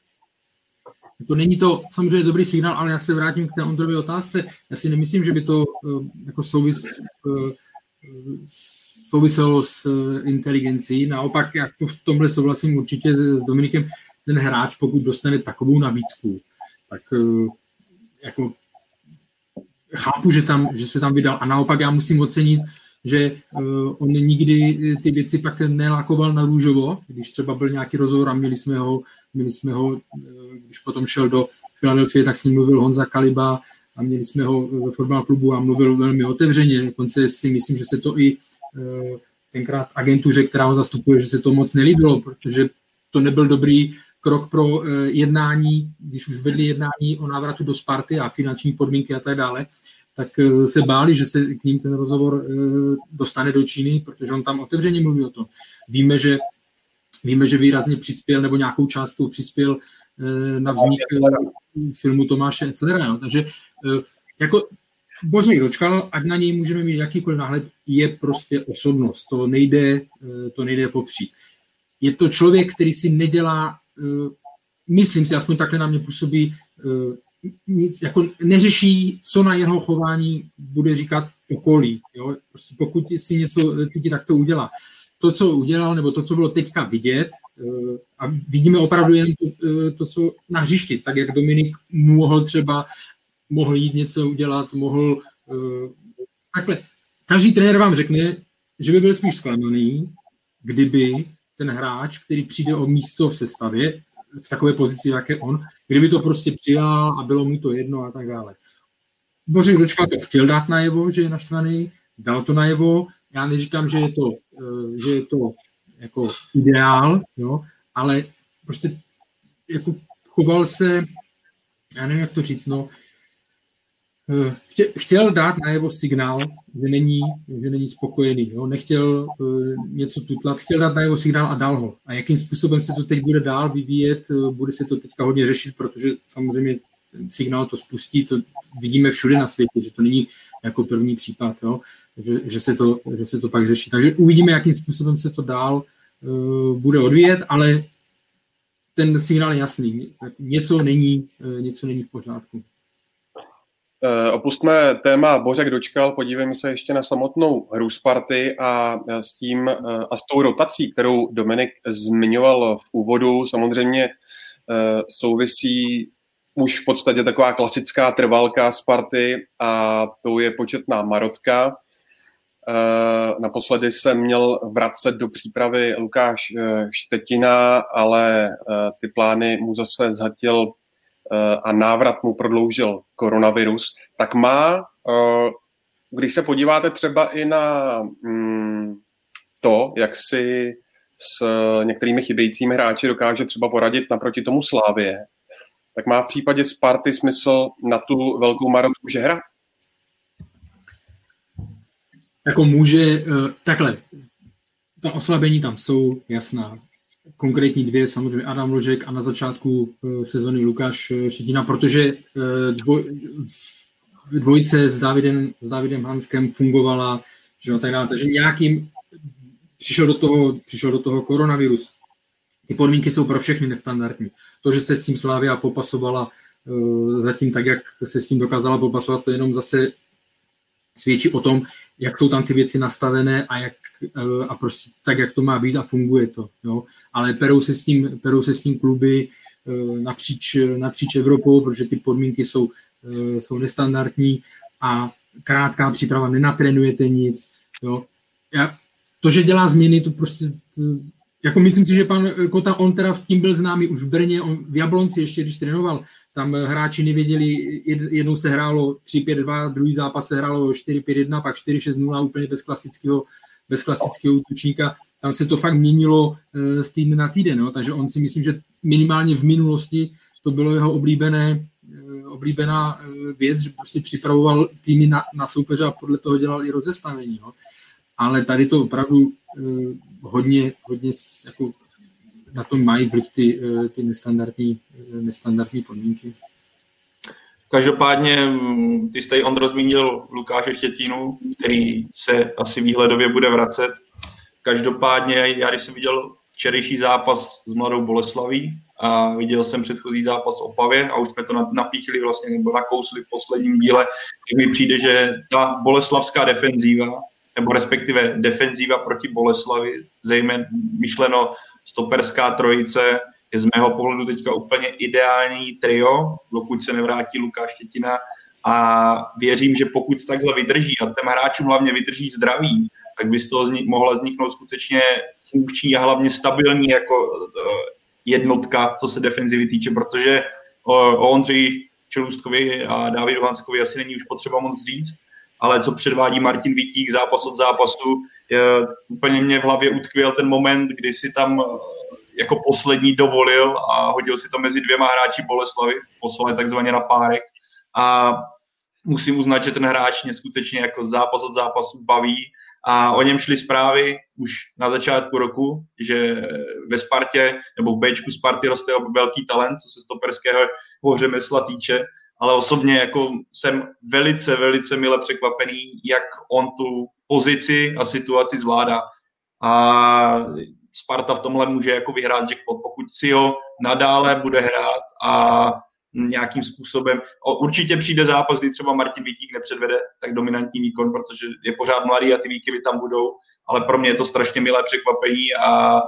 To není to samozřejmě dobrý signál, ale já se vrátím k té Ondrově otázce. Já si nemyslím, že by to jako souvis souviselo s inteligencí. Naopak, jak to v tomhle souhlasím určitě s Dominikem, ten hráč, pokud dostane takovou nabídku, tak jako chápu, že, tam, že se tam vydal. A naopak já musím ocenit, že on nikdy ty věci pak nelákoval na růžovo, když třeba byl nějaký rozhovor a měli jsme ho, měli jsme ho když potom šel do Filadelfie, tak s ním mluvil Honza Kaliba a měli jsme ho ve Football Clubu a mluvil velmi otevřeně. Dokonce si myslím, že se to i tenkrát agentuře, která ho zastupuje, že se to moc nelíbilo, protože to nebyl dobrý krok pro jednání, když už vedli jednání o návratu do Sparty a finanční podmínky a tak dále, tak se báli, že se k ním ten rozhovor dostane do Číny, protože on tam otevřeně mluví o tom. Víme, že, víme, že výrazně přispěl, nebo nějakou částkou přispěl na vznik filmu Tomáše Etzlera. No. Takže jako Božek Dočkal, ať na něj můžeme mít jakýkoliv náhled, je prostě osobnost. To nejde, to nejde popřít. Je to člověk, který si nedělá, myslím si, aspoň takhle na mě působí, nic, jako neřeší, co na jeho chování bude říkat okolí. Jo? Prostě pokud si něco lidi takto udělá. To, co udělal, nebo to, co bylo teďka vidět, a vidíme opravdu jen to, to co na hřišti, tak jak Dominik mohl třeba, mohl jít něco udělat, mohl takhle. Každý trenér vám řekne, že by byl spíš zklamaný, kdyby ten hráč, který přijde o místo v sestavě, v takové pozici, jak je on, kdyby to prostě přijal a bylo mu to jedno a tak dále. Božek Dočkal to chtěl dát najevo, že je naštvaný, dal to najevo. Já neříkám, že je to, že je to jako ideál, jo, ale prostě jako choval se, já nevím, jak to říct, no, chtěl dát najevo signál, že není, že není spokojený, jo? Nechtěl něco tutlat, chtěl dát najevo signál a dal ho. A jakým způsobem se to teď bude dál vyvíjet, bude se to teďka hodně řešit, protože samozřejmě ten signál to spustí, to vidíme všude na světě, že to není jako první případ, jo? Že, že, se to, že se to pak řeší. Takže uvidíme, jakým způsobem se to dál uh, bude odvíjet, ale ten signál je jasný. Něco není, něco není v pořádku. Opustme téma Božek Dočkal, podívejme se ještě na samotnou hru Sparty a s tím a s tou rotací, kterou Dominik zmiňoval v úvodu, samozřejmě souvisí už v podstatě taková klasická trvalka Sparty a to je početná marotka. Naposledy se měl vracet do přípravy Lukáš Štetina, ale ty plány mu zase zhatil a návrat mu prodloužil koronavirus, tak má, když se podíváte třeba i na to, jak si s některými chybějícími hráči dokáže třeba poradit naproti tomu Slavie, tak má v případě Sparty smysl na tu velkou marotku, že hrát? Jako může, takhle, ta oslabení tam jsou jasná. Konkrétní dvě, samozřejmě Adam Hložek a na začátku sezony Lukáš Štětina, protože dvoj, dvojice s Davidem, s Davidem Hanskem fungovala, že tak dále, takže nějakým přišel do toho, přišel do toho koronavirus. Ty podmínky jsou pro všechny nestandardní. To, že se s tím Slavia popasovala zatím tak, jak se s tím dokázala popasovat, to jenom zase svědčí o tom, jak jsou tam ty věci nastavené a jak a prostě tak, jak to má být a funguje to. Jo. Ale perou se s tím, perou se s tím kluby napříč, napříč Evropou, protože ty podmínky jsou, jsou nestandardní a krátká příprava, nenatrénujete nic. Jo. Já, to, že dělá změny, to prostě... Jako myslím si, že pan Kota, on teda tím byl známý už v Brně, on v Jablonci ještě, když trénoval, tam hráči nevěděli, jednou se hrálo tři pět dva, druhý zápas se hrálo čtyři pět jedna, pak čtyři šest nula, úplně bez klasického, bez klasického útočníka. Tam se to fakt měnilo z týdne na týden, no? Takže on si myslím, že minimálně v minulosti to bylo jeho oblíbené, oblíbená věc, že prostě připravoval týmy na, na soupeře a podle toho dělal i rozestavení, no? Ale tady to opravdu hodně, hodně jako na tom mají vliv ty, ty nestandardní, nestandardní podmínky. Každopádně, ty jste, Ondro, zmínil Lukáše Štětinu, který se asi výhledově bude vracet. Každopádně, já když jsem viděl včerejší zápas s Mladou Boleslaví a viděl jsem předchozí zápas v Opavě a už jsme to napíchli vlastně, nebo nakousli v posledním díle, tak mi přijde, že ta boleslavská defenzíva nebo respektive defenzíva proti Boleslavi, zejména myšleno stoperská trojice, je z mého pohledu teďka úplně ideální trio, dokud se nevrátí Lukáš Štětina, a věřím, že pokud takhle vydrží a těm hráčům hlavně vydrží zdraví, tak by z toho zni- mohla vzniknout skutečně funkční a hlavně stabilní jako uh, jednotka, co se defenzivy týče, protože uh, o Ondřeji Čelůstkovi a Davidu Hanskovi asi není už potřeba moc říct, ale co předvádí Martin Vítík zápas od zápasu, je, úplně mě v hlavě utkvěl ten moment, kdy si tam uh, jako poslední dovolil a hodil si to mezi dvěma hráči Boleslavy, poslal takzvaně na párek. A musím uznat, že ten hráč mě skutečně jako zápas od zápasu baví a o něm šly zprávy už na začátku roku, že ve Spartě nebo v Bčku Sparty roste velký talent, co se stoperského řemesla týče, ale osobně jako jsem velice, velice mile překvapený, jak on tu pozici a situaci zvládá. A Sparta v tomhle může jako vyhrát jackpot, pokud si ho nadále bude hrát a nějakým způsobem. Určitě přijde zápas, kdy třeba Martin Vítík nepředvede tak dominantní výkon, protože je pořád mladý a ty výkyvy tam budou, ale pro mě je to strašně milé překvapení a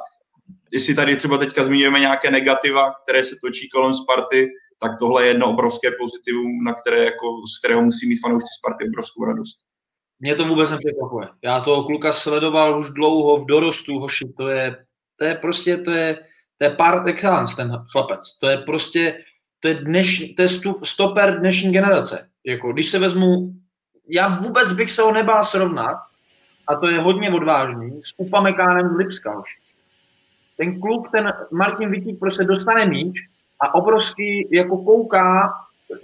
jestli tady třeba teďka zmiňujeme nějaké negativa, které se točí kolem Sparty, tak tohle je jedno obrovské pozitivum, na které jako, z kterého musí mít fanoušci Sparty obrovskou radost. Mě to vůbec nepřekvapuje. Já toho kluka sledoval už dlouho v dorostu, hoši, to je, to je prostě, to je, to je par excellence ten chlapec, to je prostě To je, dnešní, to je stoper dnešní generace. Jako, když se vezmu, já vůbec bych se ho nebál srovnat, a to je hodně odvážný, s Upamekánem Lipska. Už. Ten kluk, ten Martin Vítík, prostě dostane míč a obrovský jako kouká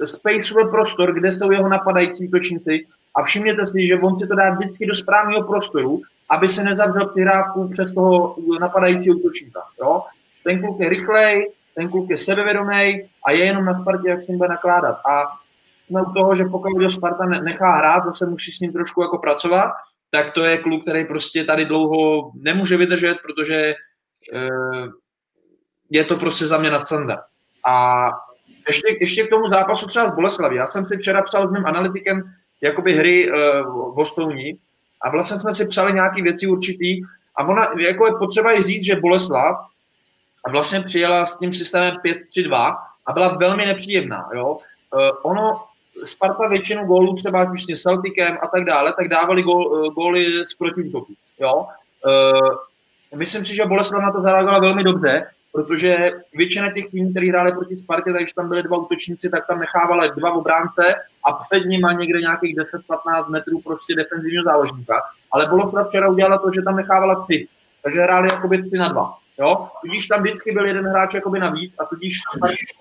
spaceový prostor, kde jsou jeho napadající útočníci, a všimněte si, že on si to dá vždycky do správného prostoru, aby se nezavřel přihrávku přes toho napadajícího útočníka. Jo? Ten kluk je rychlej, ten kluk je sebevědomý a je jenom na Spartě, jak s ním bude nakládat. A jsme u toho, že pokud ho Sparta nechá hrát, zase musí s ním trošku jako pracovat, tak to je kluk, který prostě tady dlouho nemůže vydržet, protože je to prostě za mě nadstandard. A ještě, ještě k tomu zápasu třeba z Boleslaví. Já jsem si včera psal s mým analytikem jakoby hry v Hostouní a vlastně jsme si psali nějaké věci určitý a ona, jako je potřeba i říct, že Boleslav a vlastně přijela s tím systémem pět tři dva a byla velmi nepříjemná. Jo? Ono, Sparta většinu gólů třeba už s Celticem a tak dále, tak dávali gól, góly z protiútoku. Jo? Myslím si, že Boleslav na to zareagovala velmi dobře, protože většina těch týmů, kteří hráli proti Spartě, takže tam byli dva útočníci, tak tam nechávali dva obránce a před nima někde nějakých deset až patnáct metrů prostě defenzivního záložníka. Ale Boleslav včera udělala to, že tam nechávala tři, takže hráli jakoby tři na dva. Jo? Tudíž tam vždycky byl jeden hráč jakoby navíc a tudíž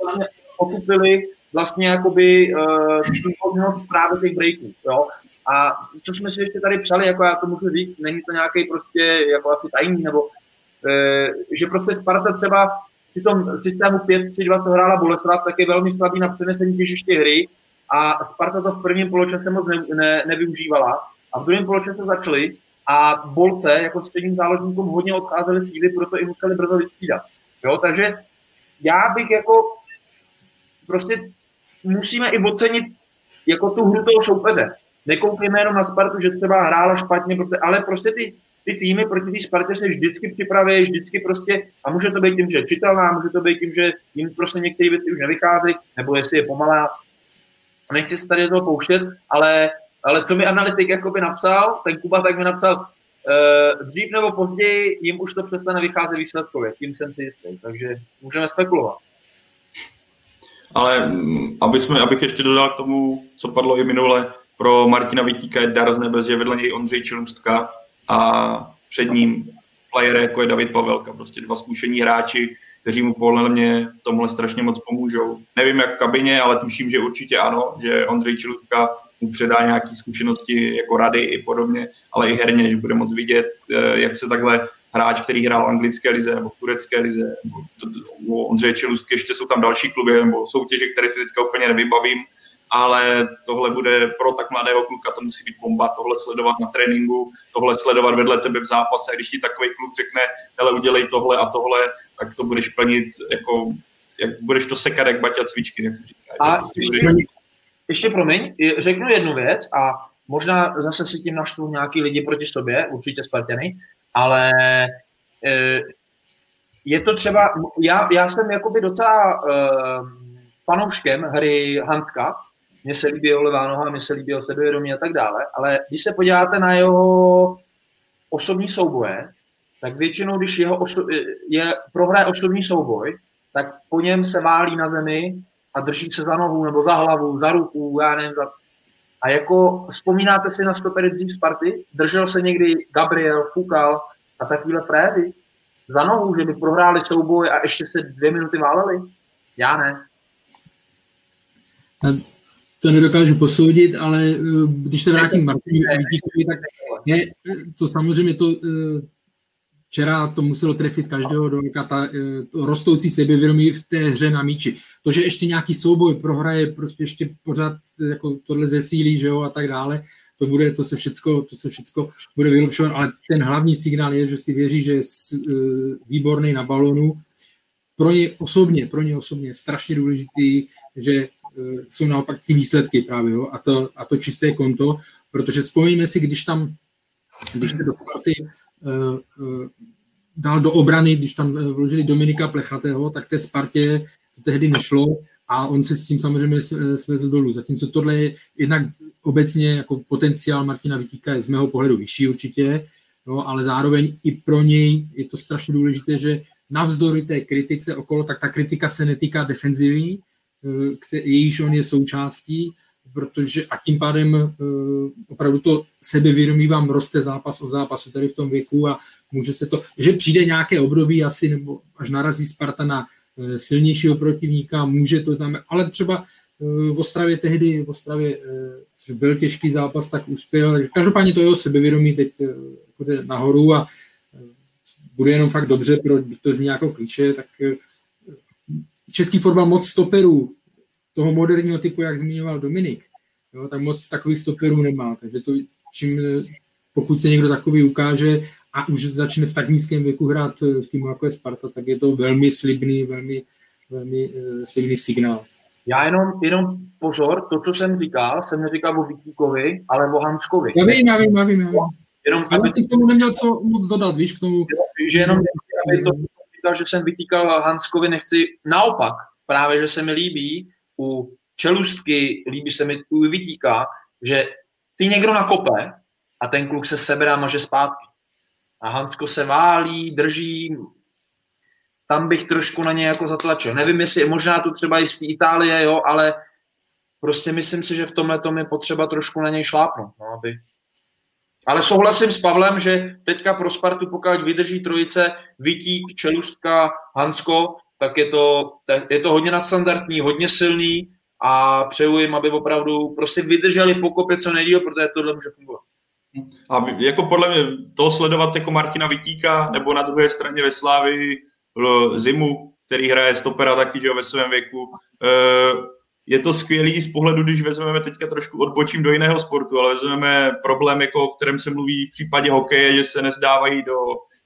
vlastně potupili vlastně jakoby uh, právě těch breaků. Jo? A co jsme si ještě tady psali, jako já to můžu říct, není to nějaký prostě jako asi tajný, nebo uh, že prostě Sparta třeba při tom systému pět tři dva, co hrála Boleslav, tak je velmi slabý na přenesení těžiště hry a Sparta to v prvním poločase moc ne, ne, nevyužívala a v druhém poločase začali a Bolce jako středním záložníkům hodně odcházeli síly, proto i museli brzo vystřídat. Jo, takže já bych jako prostě musíme i ocenit jako tu hru toho soupeře. Nekoukejme jenom na Spartu, že třeba hrála špatně, ale prostě ty, ty týmy proti té Spartě se vždycky připraví, vždycky prostě a může to být tím, že je čitelná, může to být tím, že jim prostě některé věci už nevycházejí, nebo jestli je pomalá. Nechci se tady toho pouštět, ale Ale to mi analytik jakoby napsal, ten Kuba tak mi napsal, uh, dřív nebo později jim už to přestane vycházet výsledkově, tím jsem si jistý, takže můžeme spekulovat. Ale aby jsme, abych ještě dodal k tomu, co padlo i minule, pro Martina Vítíka je dar z nebes, že vedle něj Ondřej Čelůstka a před ním player jako je David Pavelka, prostě dva zkušení hráči, kteří mu podle mě v tomhle strašně moc pomůžou. Nevím jak v kabině, ale tuším, že určitě ano, že Ondřej Čelůstka mu předá nějaké zkušenosti jako rady i podobně, ale i herně, že bude moc vidět, jak se takhle hráč, který hrál v anglické lize nebo v turecké lize, nebo Ondřeje Čelůstky, ještě jsou tam další kluby nebo soutěže, které si teďka úplně nevybavím, ale tohle bude pro tak mladého kluka, to musí být bomba, tohle sledovat na tréninku, tohle sledovat vedle tebe v zápase, když ti takový kluk řekne, hele, udělej tohle a tohle, tak to budeš plnit, jako, jak budeš to sekat jak baťa cvičky, jak se říká. A ještě, promiň, řeknu jednu věc a Možná zase si tím naštvou nějaký lidi proti sobě, určitě Spartany, ale e, je to třeba, já, já jsem jakoby docela e, fanouškem hry Hancka, mně se líbí levá noha, mně se líbí sebevědomí a tak dále, ale když se podíváte na jeho osobní souboje, tak většinou, když jeho oso- je, prohraje osobní souboj, tak po něm se válí na zemi a drží se za nohu nebo za hlavu, za ruku, já nevím, za... A jako vzpomínáte si na stopery dřív Sparty, držel se někdy Gabriel, Fukal a takovýhle fréři za nohu, že by prohráli souboj a ještě se dvě minuty váleli? Já ne. To nedokážu posoudit, ale když se vrátím k Martinu Vítíkovi, tak je to samozřejmě to... Včera to muselo trefit každého do ta rostoucí sebevědomí v té hře na míči. To, že ještě nějaký souboj prohraje, prostě ještě pořád jako tohle zesílí, že jo, a tak dále, to bude, to se všecko, to se všecko bude vylepšovat, ale ten hlavní signál je, že si věří, že je výborný na balonu. Pro ně osobně, pro ně osobně je strašně důležitý, že jsou naopak ty výsledky právě, jo, a to, a to čisté konto, protože vzpomínáme si, když tam, když se do Sparty dal do obrany, když tam vložili Dominika Plechatého, tak té Spartě to tehdy nešlo a on se s tím samozřejmě svezl dolů. Zatímco tohle je jednak obecně jako potenciál Martina Vítíka je z mého pohledu vyšší určitě, no, ale zároveň i pro něj je to strašně důležité, že navzdory té kritice okolo, tak ta kritika se netýká defenzivní, jejíž on je součástí, protože a tím pádem uh, opravdu to sebevědomí vám roste zápas od zápasu tady v tom věku a může se to, že přijde nějaké období asi, nebo až narazí Sparta na uh, silnějšího protivníka, může to tam, ale třeba uh, v Ostravě tehdy, v Ostravě, uh, což byl těžký zápas, tak uspěl, každopádně to jeho sebevědomí teď uh, jde nahoru a uh, bude jenom fakt dobře, pro to zní jako klíče, tak uh, český fotbal moc stoperů, toho moderního typu, jak zmiňoval Dominik, jo, tak moc takových stoperů nemá. Takže to, čím, pokud se někdo takový ukáže a už začne v tak nízkém věku hrát v týmu jako je Sparta, tak je to velmi slibný, velmi, velmi slibný signál. Já jenom, jenom pozor, to, co jsem říkal, jsem neříkal o Vítíkovi, ale o Hanskovi. Já vím, já vím, já vím. Já vím. Jenom, ale ty k tomu neměl co moc dodat, víš, k tomu. Že jenom, aby to říkal, že jsem vytýkal Hanskovi, nechci, naopak, právě, že se mi líbí, u Čelůstky, líbí se mi u Vítíka, že ty někdo nakope a ten kluk se sebere a maže zpátky. A Hancko se válí, drží, tam bych trošku na ně jako zatlačil. Nevím, jestli možná to třeba i z Itálie, jo, ale prostě myslím si, že v tomhle tom je potřeba trošku na něj šlápnout. No, aby... Ale souhlasím s Pavlem, že teďka pro Spartu, pokud vydrží trojice Vítík, Čelůstka, Hancko, tak je to, je to hodně nadstandardní, hodně silný a přeju jim, aby opravdu prostě vydrželi pokopě co nejdýl, protože tohle může fungovat. A jako podle mě toho sledovat jako Martina Vítíka nebo na druhé straně ve Slávii Zimu, který hraje stopera taky, že jo, ve svém věku. Je to skvělý z pohledu, když vezmeme teďka trošku odbočím do jiného sportu, ale vezmeme problém, jako o kterém se mluví v případě hokeje, že se nezdávají do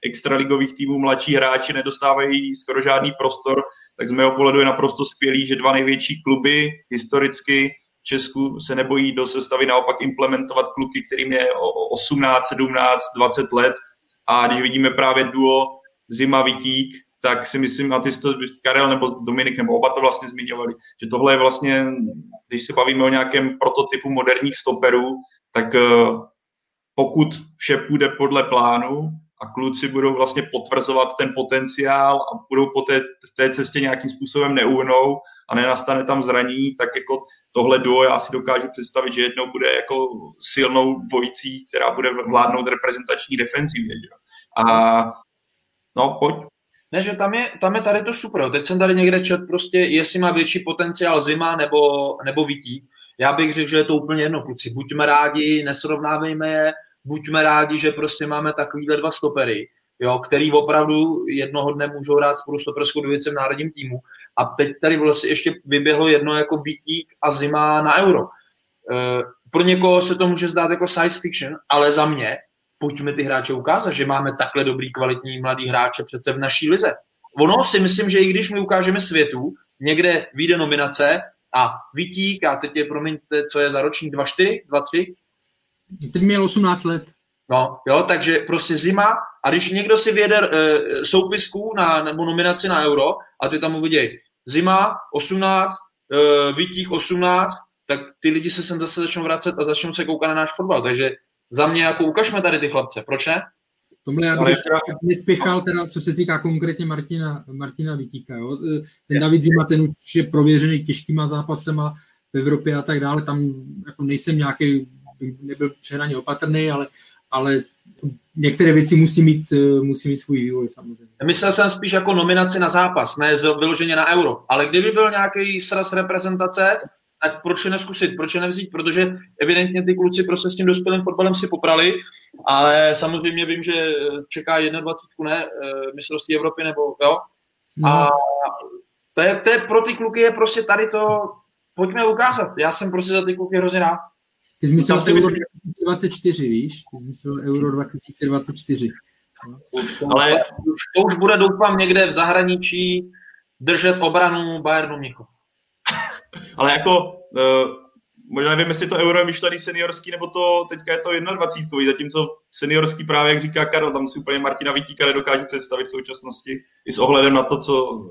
extraligových týmů mladší hráči nedostávají skoro žádný prostor, tak z mého pohledu je naprosto skvělý, že dva největší kluby historicky v Česku se nebojí do sestavy naopak implementovat kluky, kterým je osmnáct, sedmnáct, dvacet let a když vidíme právě duo Zima Vítík, tak si myslím, a ty to Karel nebo Dominik nebo oba to vlastně zmiňovali, že tohle je vlastně, když se bavíme o nějakém prototypu moderních stoperů, tak pokud vše půjde podle plánu, a kluci budou vlastně potvrzovat ten potenciál a budou po té, té cestě nějakým způsobem neuhnou a nenastane tam zranění, tak jako tohle duo já si dokážu představit, že jednou bude jako silnou dvojicí, která bude vládnout reprezentační defenzivě. A no, pojď. Ne, že tam je, tam je tady to super. Teď jsem tady někde čet prostě, jestli má větší potenciál Zima nebo, nebo Vítík. Já bych řekl, že je to úplně jedno, kluci. Buďme rádi, nesrovnávejme je, buďme rádi, že prostě máme takovýhle dva stopery, jo, který opravdu jednoho dne můžou hrát spolu stoperskou dvojici v národním týmu. A teď tady vlastně ještě vyběhlo jedno jako Vítík a Zima na Euro. E, pro někoho se to může zdát jako science fiction, ale za mě pojďme ty hráče ukázat, že máme takhle dobrý, kvalitní mladý hráče přece v naší lize. Ono si myslím, že i když my ukážeme světu, někde vyjde nominace a Vítík, a teď je, promiňte, co je za ročník dva čtyři, dva tři, Teď měl osmnáct let. No, jo, takže prostě zima. A když někdo si vyjede e, soupisku na, nebo nominaci na euro a ty tam uvidějí zima, osmnáct, e, Vítík osmnáct, tak ty lidi se sem zase začnou vracet a začnou se koukat na náš fotbal. Takže za mě jako ukažme tady ty chlapce, proč ne? Tomhle já bych nespěchal, teda, co se týká konkrétně Martina, Martina Vítíka. Jo? Ten David Zima, ten už je prověřený těžkýma zápasema v Evropě a tak dále. Tam jako nejsem nějaký, nebyl přehraně opatrný, ale, ale některé věci musí mít, musí mít svůj vývoj samozřejmě. Myslel jsem spíš jako nominaci na zápas, ne vyloženě na euro. Ale kdyby byl nějaký sraz reprezentace, tak proč je neskusit, proč je nevzít, protože evidentně ty kluci prostě s tím dospělým fotbalem si poprali, ale samozřejmě vím, že čeká dvacet jedna, ne, mistrovství Evropy, nebo jo, a to je, to je pro ty kluky je prostě tady to, pojďme ukázat, já jsem prostě za ty kluky hrozně rád. Ty jsi myslel Euro dvacet dvacet čtyři, víš, ty jsi myslel Euro dva tisíce dvacet čtyři. Už to, ale už, to už bude, doufám, někde v zahraničí držet obranu Bayernu Mnichov. Ale jako, uh, možná nevím, jestli to euro je myšlený seniorský, nebo to teďka je to dvacet jedna, zatímco seniorský právě, jak říká Karel, tam si úplně Martina Vítíka nedokážu představit v současnosti, i s ohledem na to, co,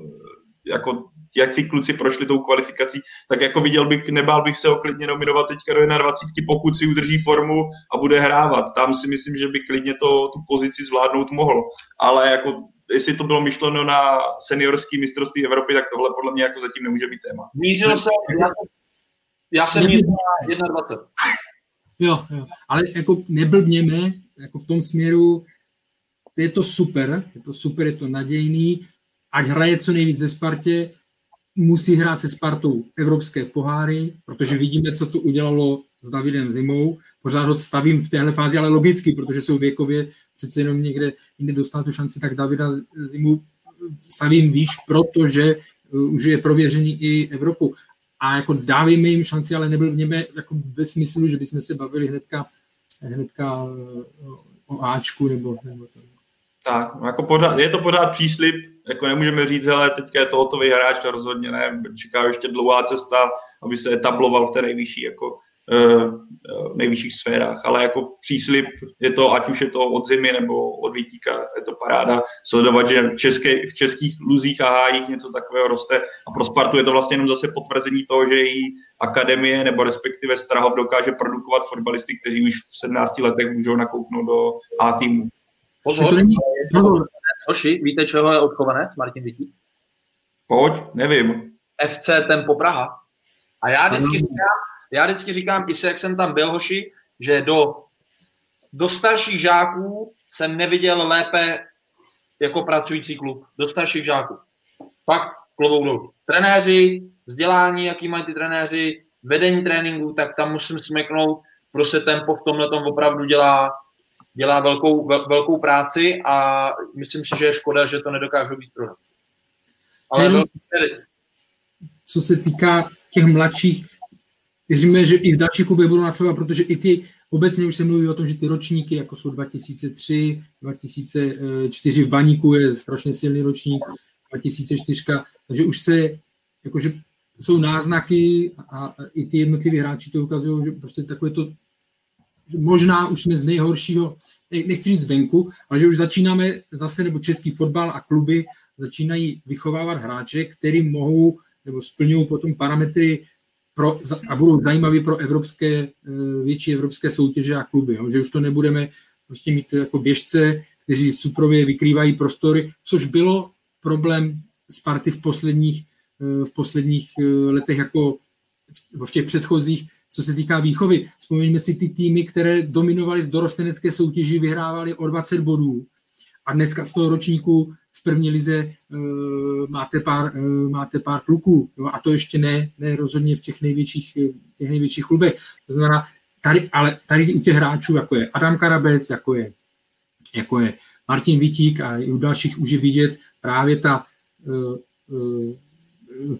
jako, jak si kluci prošli tou kvalifikací, tak jako viděl bych, nebál bych se ho klidně nominovat teďka do dvacet jedna, pokud si udrží formu a bude hrávat. Tam si myslím, že by klidně to, tu pozici zvládnout mohl, ale jako jestli to bylo myšleno na seniorský mistrovství Evropy, tak tohle podle mě jako zatím nemůže být téma. Mířil jsem, já jsem mířil na dvacet jedna. Jo, jo, ale jako neblbněme, jako v tom směru, je to super, je to super, je to nadějný, ať hraje co nejvíc ze Spartě, musí hrát se Spartou evropské poháry, protože vidíme, co to udělalo s Davidem Zimou, pořád ho stavím v téhle fázi, ale logicky, protože jsou věkově přece jenom někde jinde dostat tu šanci, tak Davida Zimu stavím výš, protože už je prověřený i Evropu. A jako dávíme jim šanci, ale neblbněme jako ve smyslu, že bychom se bavili hnedka, hnedka o Ačku nebo, nebo to. Tak, jako pořád, je to pořád příslib, jako nemůžeme říct, hele, teďka je to hotový hráč, to rozhodně ne, čeká ještě dlouhá cesta, aby se etabloval v té nejvyšší, jako v nejvyšších sférách, ale jako příslib je to, ať už je to od Zimy nebo od Vítíka, je to paráda sledovat, že v, české, v českých luzích a hájích něco takového roste a pro Spartu je to vlastně jenom zase potvrzení toho, že její akademie nebo respektive Strahov dokáže produkovat fotbalisty, kteří už v sedmnácti letech můžou nakouknout do A týmu. Pozor, hoši, víte, čeho je odchovanec Martin Vítík? Pojď, nevím. F C Tempo Praha. A já vždycky říkám, Já vždycky říkám, i se, jak jsem tam byl, hoši, že do, do starších žáků jsem neviděl lépe jako pracující klub. Do starších žáků. Pak klobouk dolů. Trenéři, vzdělání, jaký mají ty trenéři, vedení tréninku, tak tam musím smeknout, prostě Tempo v tomhletom opravdu dělá, dělá velkou, vel, velkou práci a myslím si, že je škoda, že to nedokážou být prodat. Ale hmm. Co se týká těch mladších, věříme, že i v dalších klubech budou následovat, protože i ty, obecně už se mluví o tom, že ty ročníky, jako jsou dva tisíce tři, dva tisíce čtyři v Baníku je strašně silný ročník, dva tisíce čtyři, takže už se, jakože jsou náznaky a i ty jednotliví hráči to ukazují, že prostě takové to, že možná už jsme z nejhoršího, nechci říct venku, ale že už začínáme zase, nebo český fotbal a kluby začínají vychovávat hráče, který mohou, nebo splňují potom parametry Pro, a budou zajímaví pro evropské, větší evropské soutěže a kluby. Jo? Že už to nebudeme prostě mít jako běžce, kteří suprově vykrývají prostory, což bylo problém Sparty v posledních, v posledních letech, jako v těch předchozích, co se týká výchovy. Vzpomeňme si ty týmy, které dominovaly v dorostenecké soutěži, vyhrávaly o dvacet bodů a dneska z toho ročníku v první lize uh, máte pár, uh, máte pár kluků, jo, a to ještě ne, ne rozhodně v těch největších, těch největších klubech. To znamená, tady, ale tady u těch hráčů, jako je Adam Karabec, jako je, jako je Martin Vítík a i u dalších už je vidět právě ta, uh, uh,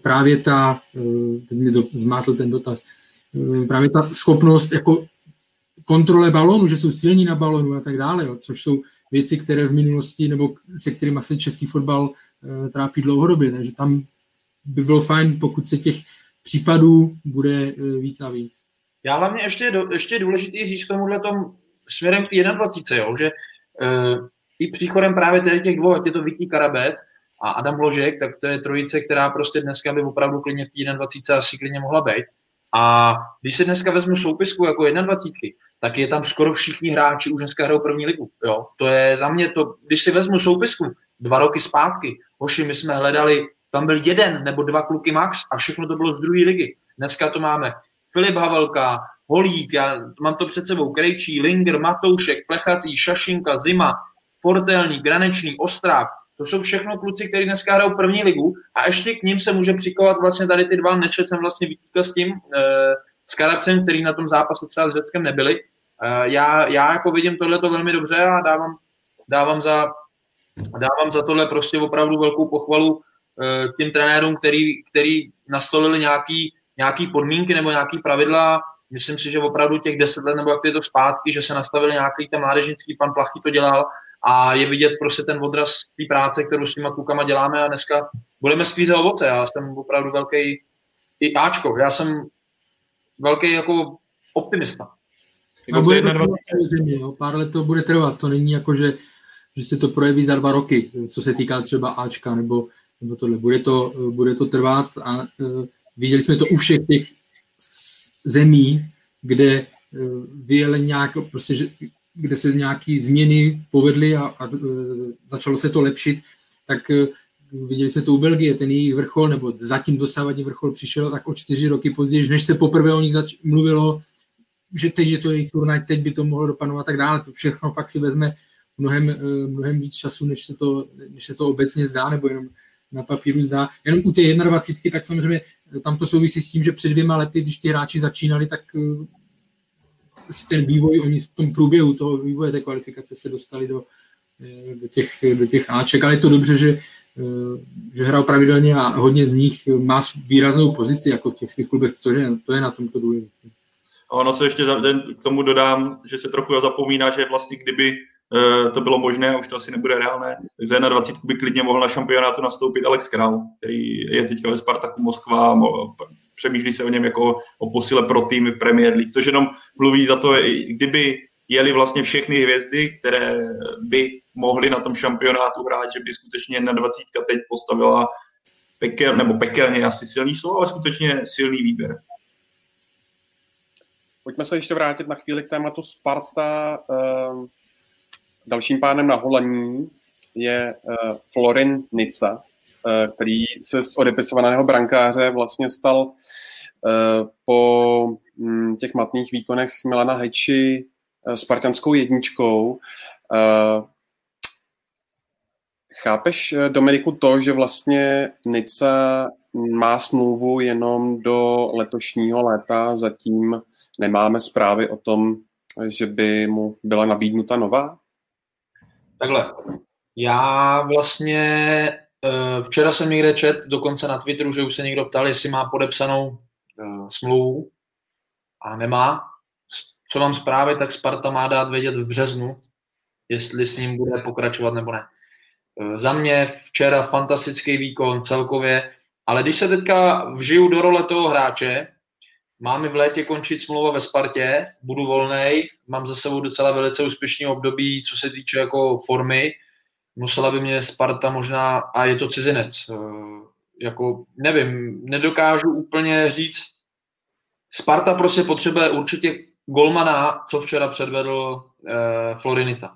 právě ta, uh, teď mě do, zmátl ten dotaz, uh, právě ta schopnost jako kontrole balónu, že jsou silní na balónu a tak dále, jo, což jsou věci, které v minulosti, nebo se kterými se český fotbal e, trápí dlouhodobě. Takže tam by bylo fajn, pokud se těch případů bude e, víc a víc. Já hlavně ještě, ještě je důležitý říct k tomuhle tomu směrem k té jednadvacítce, jo, že e, i příchodem právě tady těch dvou, ať je to Vítík Karabec a Adam Hložek, tak to je trojice, která prostě dneska by opravdu klidně v té jednadvacítce asi klidně mohla být. A když se dneska vezmu soupisku jako jednadvacítky, tak je tam skoro všichni hráči už dneska hrajou první ligu. Jo? To je za mě to, když si vezmu soupisku dva roky zpátky, hoši, my jsme hledali, tam byl jeden nebo dva kluky max a všechno to bylo z druhé ligy. Dneska to máme Filip Havelka, Holík, já mám to před sebou, Krejčí, Linger, Matoušek, Plechatý, Šašinka, Zima, Fortelní, Granečný, Ostrák. To jsou všechno kluci, kteří dneska hrajou první ligu a ještě k ním se může přikovat vlastně tady ty dva, nečet jsem vlastně Vítíka s tím, e, s Karabcem, který na tom zápasu třeba s Řeckem nebyli. E, já, já jako vidím tohleto velmi dobře a dávám, dávám, za, dávám za tohle prostě opravdu velkou pochvalu e, těm trenérům, který, který nastolili nějaký, nějaký podmínky nebo nějaký pravidla. Myslím si, že opravdu těch deset let nebo jak to je to zpátky, že se nastavili nějaký ten mládežnický, pan Plachý to dělal, a je vidět prostě ten odraz té práce, kterou s těma klukama děláme a dneska budeme sklízet ovoce. Já jsem opravdu velký i áčko. Já jsem velký jako optimista. A bude to trvat země, jo? Pár let to bude trvat. To není jako, že, že se to projeví za dva roky, co se týká třeba áčka nebo, nebo tohle. Bude to, bude to trvat a uh, viděli jsme to u všech těch zemí, kde uh, vyjeli nějak prostě, že, kde se nějaké změny povedly a, a začalo se to lepšit, tak viděli jsme to u Belgie, ten jejich vrchol, nebo zatím dosávadní vrchol přišel tak o čtyři roky později, než se poprvé o nich zač- mluvilo, že teď je to jejich turnaj, teď by to mohlo dopadnout a tak dále. To všechno fakt si vezme mnohem, mnohem víc času, než se, to, než se to obecně zdá, nebo jenom na papíru zdá. Jenom u té jednadvacítky, tak samozřejmě tam to souvisí s tím, že před dvěma lety, když ty hráči začínali, tak ten vývoj, oni v tom průběhu toho vývoje té kvalifikace se dostali do, do, těch, do těch áček, ale je to dobře, že, že hrajou pravidelně a hodně z nich má výraznou pozici jako v těch svých klubech, to, že to je na tomto důležité. Ono se ještě k tomu dodám, že se trochu zapomíná, že vlastně kdyby to bylo možné, a už to asi nebude reálné, tak za dvacet jedna by krydně mohl na šampionátu nastoupit Alex Král, který je teďka ve Spartaku Moskva, přemýšlí se o něm jako o posile pro týmy v Premier League, což jenom mluví za to, kdyby jeli vlastně všechny hvězdy, které by mohly na tom šampionátu hrát, že by skutečně na dvacítka teď postavila pekel, nebo pekelně asi silný slovo, ale skutečně silný výběr. Pojďme se ještě vrátit na chvíli k tématu Sparta. Dalším pánem na holaní je Florin Niță, který se z odepisovaného brankáře vlastně stal po těch matných výkonech Milana Heči spartanskou jedničkou. Chápeš, Dominiku, to, že vlastně Niță má smlouvu jenom do letošního léta, zatím nemáme zprávy o tom, že by mu byla nabídnuta nová? Takhle, já vlastně... Včera jsem někde čet, dokonce na Twitteru, že už se někdo ptal, jestli má podepsanou smlouvu a nemá. Co mám zprávy, tak Sparta má dát vědět v březnu, jestli s ním bude pokračovat nebo ne. Za mě včera fantastický výkon celkově, ale když se teďka vžiju do role toho hráče, má mi v létě končit smlouva ve Spartě, budu volnej, mám za sebou docela velice úspěšný období, co se týče jako formy. Musela by mě Sparta možná, a je to cizinec, jako nevím, nedokážu úplně říct. Sparta prostě potřebuje určitě golmana, co včera předvedl eh, Florin Niță.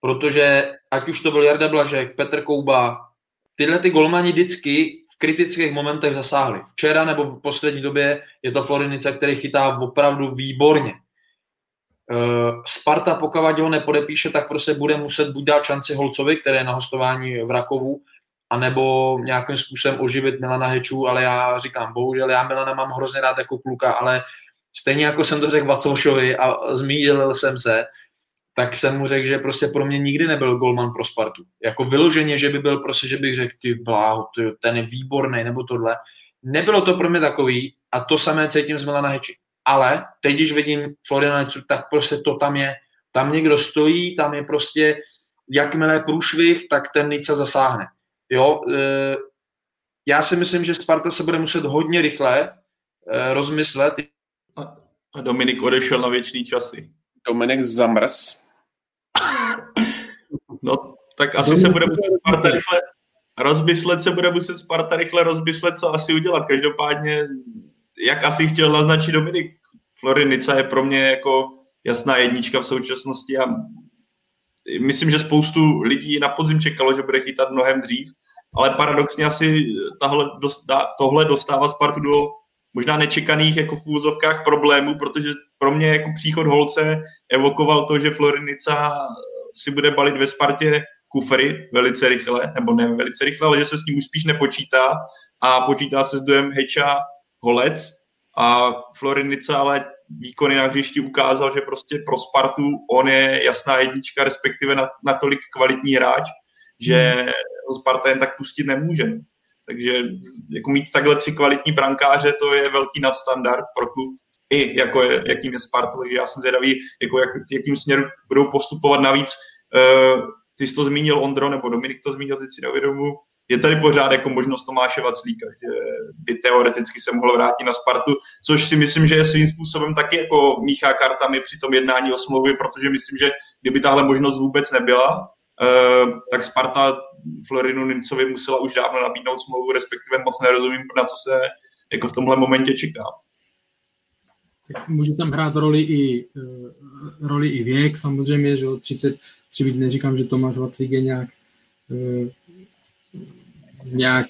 Protože ať už to byl Jarda Blažek, Petr Kouba, tyhle ty golmani vždycky v kritických momentech zasáhli. Včera nebo v poslední době je to Florin Niță, který chytá opravdu výborně. Sparta, pokud ho nepodepíše, tak prostě bude muset buď dát šanci Holcovi, které je na hostování v Rakovu, anebo nějakým způsobem oživit Milana Heču, ale já říkám, bohužel, já Milana mám hrozně rád jako kluka, ale stejně jako jsem to řekl Vaclošovi a zmílil jsem se, tak jsem mu řekl, že prostě pro mě nikdy nebyl golman pro Spartu. Jako vyloženě, že by byl prostě, že bych řekl, ty bláho, ty, ten je výborný, nebo tohle. Nebylo to pro mě takový a to samé cítím z Milana Heči. Ale teď, když vidím Florina Nicu, tak prostě to tam je. Tam někdo stojí, tam je prostě jakmile průšvih, tak ten Niță zasáhne. Jo? E, já si myslím, že Sparta se bude muset hodně rychle e, rozmyslet, A Dominik odešel na věčný časy. Dominik zamrz. No, tak asi Dominik se bude muset Sparta rychle rozmyslet, se bude muset Sparta rychle rozmyslet, co asi udělat. Každopádně, jak asi chtěl naznačit Dominik, Florin Niță je pro mě jako jasná jednička v současnosti a myslím, že spoustu lidí na podzim čekalo, že bude chytat mnohem dřív, ale paradoxně asi tahle, tohle dostává Spartu do možná nečekaných jako v úvozovkách problémů, protože pro mě jako příchod Holce evokoval to, že Florin Niță si bude balit ve Spartě kufry velice rychle, nebo ne velice rychle, ale že se s ním už spíš nepočítá a počítá se s duem Heča Holec a Florin Niță ale výkony na hřišti ukázal, že prostě pro Spartu on je jasná jednička, respektive natolik kvalitní hráč, že Sparta jen tak pustit nemůže. Takže jako mít takhle tři kvalitní brankáře, to je velký nadstandard pro klub, i jako je, jakým je Sparta. Takže já jsem zvědavý, jako jak, jakým směru budou postupovat. Navíc uh, ty jsi to zmínil, Ondro, nebo Dominik to zmínil, teď si neuvědomuji, je tady pořád jako možnost Tomáše Vaclíka, že by teoreticky se mohl vrátit na Spartu, což si myslím, že je svým způsobem taky jako míchá kartami při tom jednání o smlouvě, protože myslím, že kdyby tahle možnost vůbec nebyla, Uh, tak Sparta Florinu Nicovi musela už dávno nabídnout smlouvu, respektive moc nerozumím, na co se jako v tomhle momentě čeká. Tak může tam hrát roli i, uh, roli i věk, samozřejmě, že od třicet tři, neříkám, že Tomáš Vaclík je nějak, uh, nějak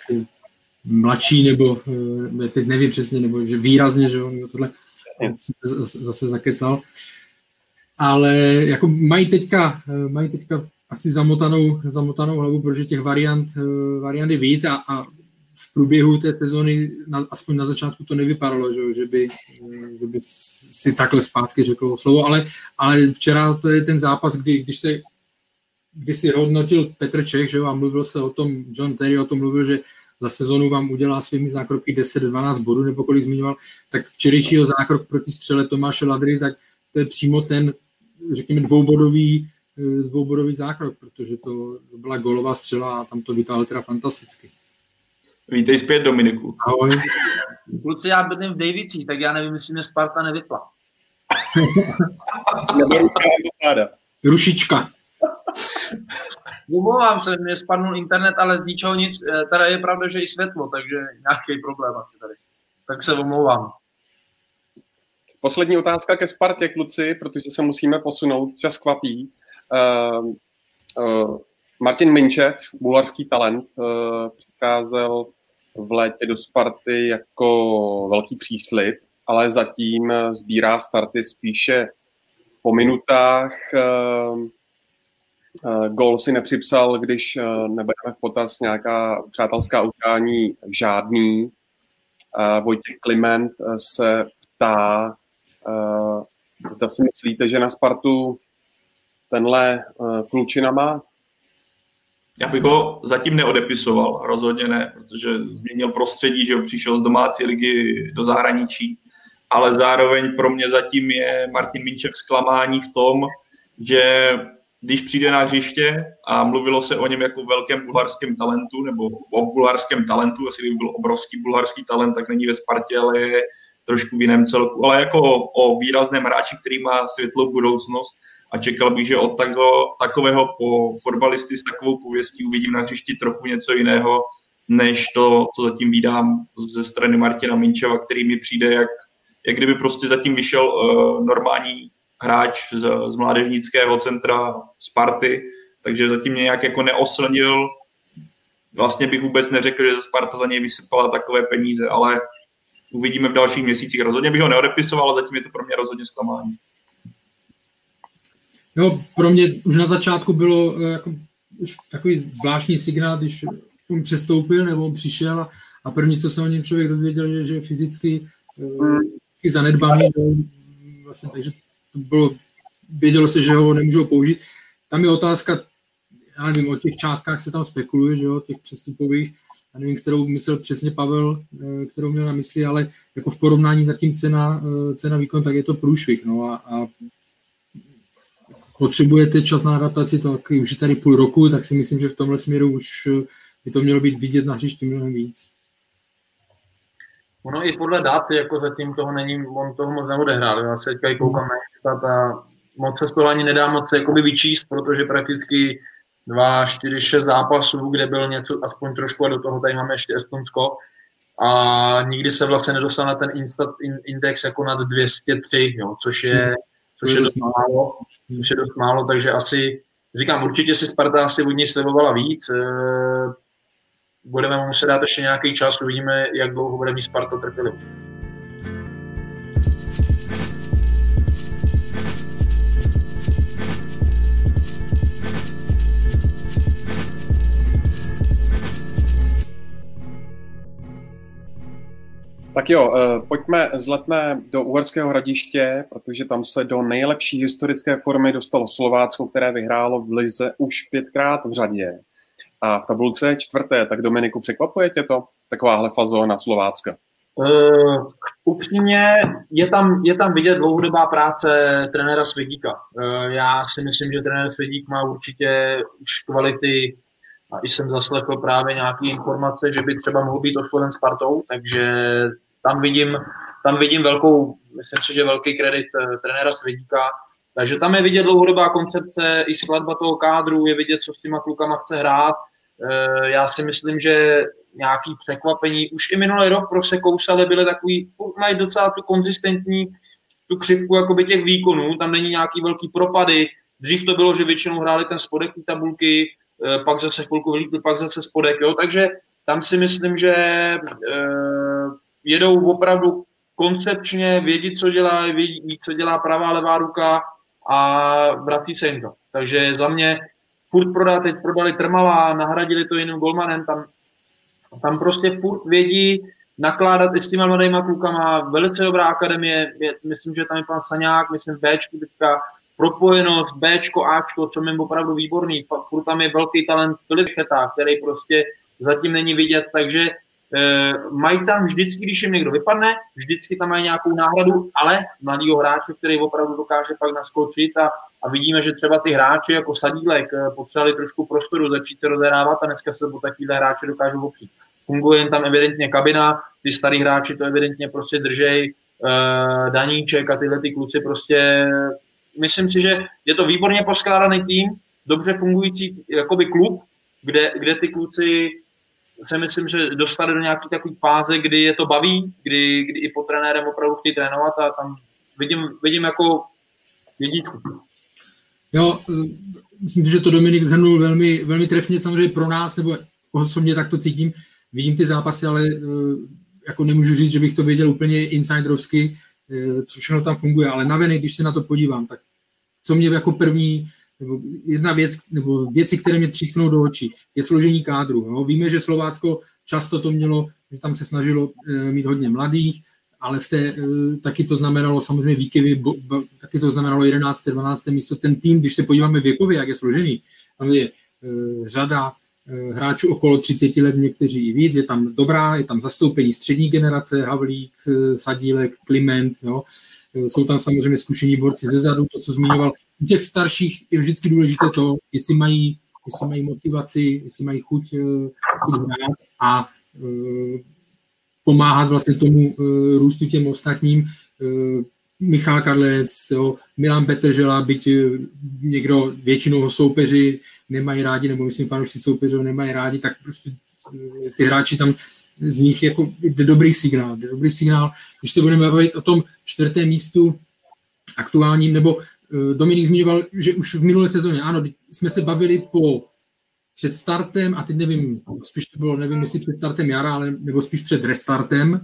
mladší, nebo uh, teď nevím přesně, nebo že výrazně, že on tohle zase zakecal. Ale jako mají teďka, mají teďka asi zamotanou, zamotanou hlavu, protože těch variant, variant je víc a, a v průběhu té sezony, na, aspoň na začátku to nevypadalo, že, že, by, že by si takhle zpátky řekl slovo, ale, ale včera to je ten zápas, kdy, když se kdy si hodnotil Petr Čech, že, a mluvil se o tom, John Terry o tom mluvil, že za sezonu vám udělá svými zákroky deset dvanáct bodů, nebo kolik zmiňoval, tak včerejšího zákrok proti střele Tomáše Ladry, tak to je přímo ten, řekněme, dvoubodový dvoubodový zákrok, protože to byla gólová střela a tam to vytáhl teda fantasticky. Vítej zpět, Dominiku. Ahoj. Kluci, já bydlím v Dejvicích, tak já nevím, jestli mě Sparta nevypla. Rušička. Omlouvám se, mě spadnul internet, ale z ničeho nic. Teda je pravda, že i světlo, takže nějaký problém asi tady. Tak se omlouvám. Poslední otázka ke Spartě, kluci, protože se musíme posunout, čas kvapí. Uh, uh, Martin Minčev, bulharský talent, uh, přicházel v létě do Sparty jako velký příslib, ale zatím sbírá starty spíše po minutách. Uh, uh, gól si nepřipsal, když uh, nebereme v potaz nějaká přátelská utkání, žádný. Uh, Vojtěch Kliment uh, se ptá, uh, zda si myslíte, že na Spartu tenhle uh, klučina má? Já bych ho zatím neodepisoval, rozhodně ne, protože změnil prostředí, že přišel z domácí ligy do zahraničí, ale zároveň pro mě zatím je Martin Minčev zklamání v tom, že když přijde na hřiště a mluvilo se o něm jako velkém bulharském talentu, nebo o bulharském talentu, asi by byl obrovský bulharský talent, tak není ve Spartě, ale je trošku v jiném celku, ale jako o výrazném hráči, který má světlou budoucnost, a čekal bych, že od tako, takového po fotbalisty s takovou pověstí uvidím na hřišti trochu něco jiného, než to, co zatím vídám ze strany Martina Minčeva, který mi přijde, jak, jak kdyby prostě zatím vyšel uh, normální hráč z, z mládežnického centra Sparty, takže zatím mě nějak jako neoslnil. Vlastně bych vůbec neřekl, že Sparta za něj vysypala takové peníze, ale uvidíme v dalších měsících. Rozhodně bych ho neodepisoval, ale zatím je to pro mě rozhodně zklamání. Jo, pro mě už na začátku bylo jako, takový zvláštní signál, když on přestoupil nebo on přišel a, a první, co se o něm člověk dozvěděl, že, že je fyzicky, fyzicky zanedbaný. Vlastně, takže to bylo, vědělo se, že ho nemůžou použít. Tam je otázka, já nevím, o těch částkách se tam spekuluje, že jo, těch přestupových, já nevím, kterou myslel přesně Pavel, kterou měl na mysli, ale jako v porovnání zatím cena, cena výkon, tak je to průšvih. No, a, a potřebujete čas na adaptaci, to už je tady půl roku, tak si myslím, že v tomhle směru už by to mělo být vidět na hřišti mnohem víc. Ono i podle dáty, jako zatím toho není, on toho moc neodehrál. Já se teďka i koukám na stat a moc se z toho ani nedá moc jakoby vyčíst, protože prakticky dva, čtyři, šest zápasů, kde byl něco aspoň trošku a do toho tady máme ještě Estonsko a nikdy se vlastně nedostal na ten instant index jako nad dvě stě tři, jo, což je, což je dost málo, což je dost málo, takže asi, říkám, určitě si Sparta asi od ní slibovala víc, budeme muset dát ještě nějaký čas, uvidíme, jak dlouho bude mít Sparta trpělivou. Tak jo, pojďme z Letné do Uherského Hradiště, protože tam se do nejlepší historické formy dostalo Slovácko, které vyhrálo v lize už pětkrát v řadě. A v tabulce čtvrté, tak Dominiku, překvapuje tě to? Takováhle fazóna Slovácka. Uh, upřímně je tam, je tam vidět dlouhodobá práce trenéra Svědíka. Uh, já si myslím, že trenér Svědík má určitě už kvality a i jsem zaslechl právě nějaké informace, že by třeba mohl být odchoden Spartou, takže tam vidím, tam vidím velkou, myslím si, že velký kredit trenéra Svědíka. Takže tam je vidět dlouhodobá koncepce, i skladba toho kádru, je vidět, co s těma klukama chce hrát. Já si myslím, že nějaké překvapení, už i minulý rok pro se kousali, byly takový, mají docela tu konzistentní, tu křivku jakoby těch výkonů, tam není nějaký velký propady. Dřív to bylo, že většinou hráli ten spodek té tabulky, pak zase chvilku vylítli, pak zase spodek, jo? Takže tam si myslím, že jedou opravdu koncepčně, vědí, co dělá, vědí, co dělá pravá, levá ruka, a vrací se jim to. Takže za mě furt prodá, teď prodali Trmala, nahradili to jiným golmanem, tam, tam prostě furt vědí nakládat i s těma mladýma klukama, velice dobrá akademie, je, myslím, že tam je pan Saňák, myslím Bčku teďka, propojenost, Bčko, Ačko, co jim opravdu výborný, furt tam je velký talent Filip Cheta, který prostě zatím není vidět, takže e, mají tam vždycky, když jim někdo vypadne, vždycky tam mají nějakou náhradu, ale mladýho hráče, který opravdu dokáže pak naskočit a, a vidíme, že třeba ty hráči jako Sadílek potřebovali trošku prostoru začít se rozehrávat a dneska se po takovýhle hráče dokážou opřít. Funguje jim tam evidentně kabina, ty starý hráči to evidentně prostě držej, e, Daníček a tyhle ty kluci prostě. Myslím si, že je to výborně poskládaný tým, dobře fungující jakoby klub, kde, kde ty kluci se myslím, že dostali do nějaké takové fáze, kdy je to baví, kdy, kdy i po trenérem opravdu chtějí trénovat a tam vidím, vidím jako jedničku. Jo, myslím si, že to Dominik zhrnul velmi, velmi trefně, samozřejmě pro nás, nebo osobně tak to cítím, vidím ty zápasy, ale jako nemůžu říct, že bych to věděl úplně insiderovsky, co všechno tam funguje, ale navenek, když se na to podívám, tak co mě jako první, nebo jedna věc, nebo věci, které mě třísknou do očí, je složení kádru. No. Víme, že Slovácko často to mělo, že tam se snažilo e, mít hodně mladých, ale v té, e, taky to znamenalo samozřejmě výkyvy, bo, bo, taky to znamenalo jedenácté, dvanácté místo. Ten tým, když se podíváme věkově, jak je složený, tam je e, řada e, hráčů okolo třicet let, někteří i víc, je tam dobrá, je tam zastoupení střední generace, Havlík, e, Sadílek, Kliment, jo. Jsou tam samozřejmě zkušení borci zezadu, to, co zmiňoval. U těch starších je vždycky důležité to, jestli mají, jestli mají motivaci, jestli mají chuť, chuť hrát a e, pomáhat vlastně tomu e, růstu těm ostatním. E, Michal Kadlec, jo, Milan Petržela, byť někdo většinou ho soupeři nemají rádi, nebo myslím fanoušci soupeři ho nemají rádi, tak prostě e, ty hráči tam z nich jako jde dobrý signál, jde dobrý signál. Když se budeme bavit o tom čtvrtém místu aktuálním, nebo Dominik zmiňoval, že už v minulé sezóně, ano, jsme se bavili po před startem, a teď nevím, spíš to bylo, nevím, jestli před startem jara, ale, nebo spíš před restartem,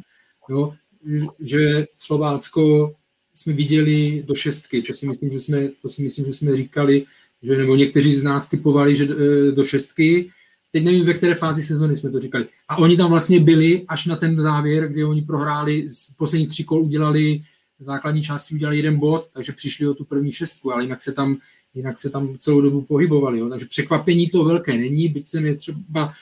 jo, že Slovácko jsme viděli do šestky, to si myslím, že jsme, to si myslím, že jsme říkali, že, nebo někteří z nás typovali, že do šestky, teď nevím, ve které fázi sezony jsme to říkali. A oni tam vlastně byli až na ten závěr, kdy oni prohráli, z posledních tří kol udělali, v základní části udělali jeden bod, takže přišli o tu první šestku, ale jinak se tam, jinak se tam celou dobu pohybovali. Jo. Takže překvapení to velké není, byť jsem je třeba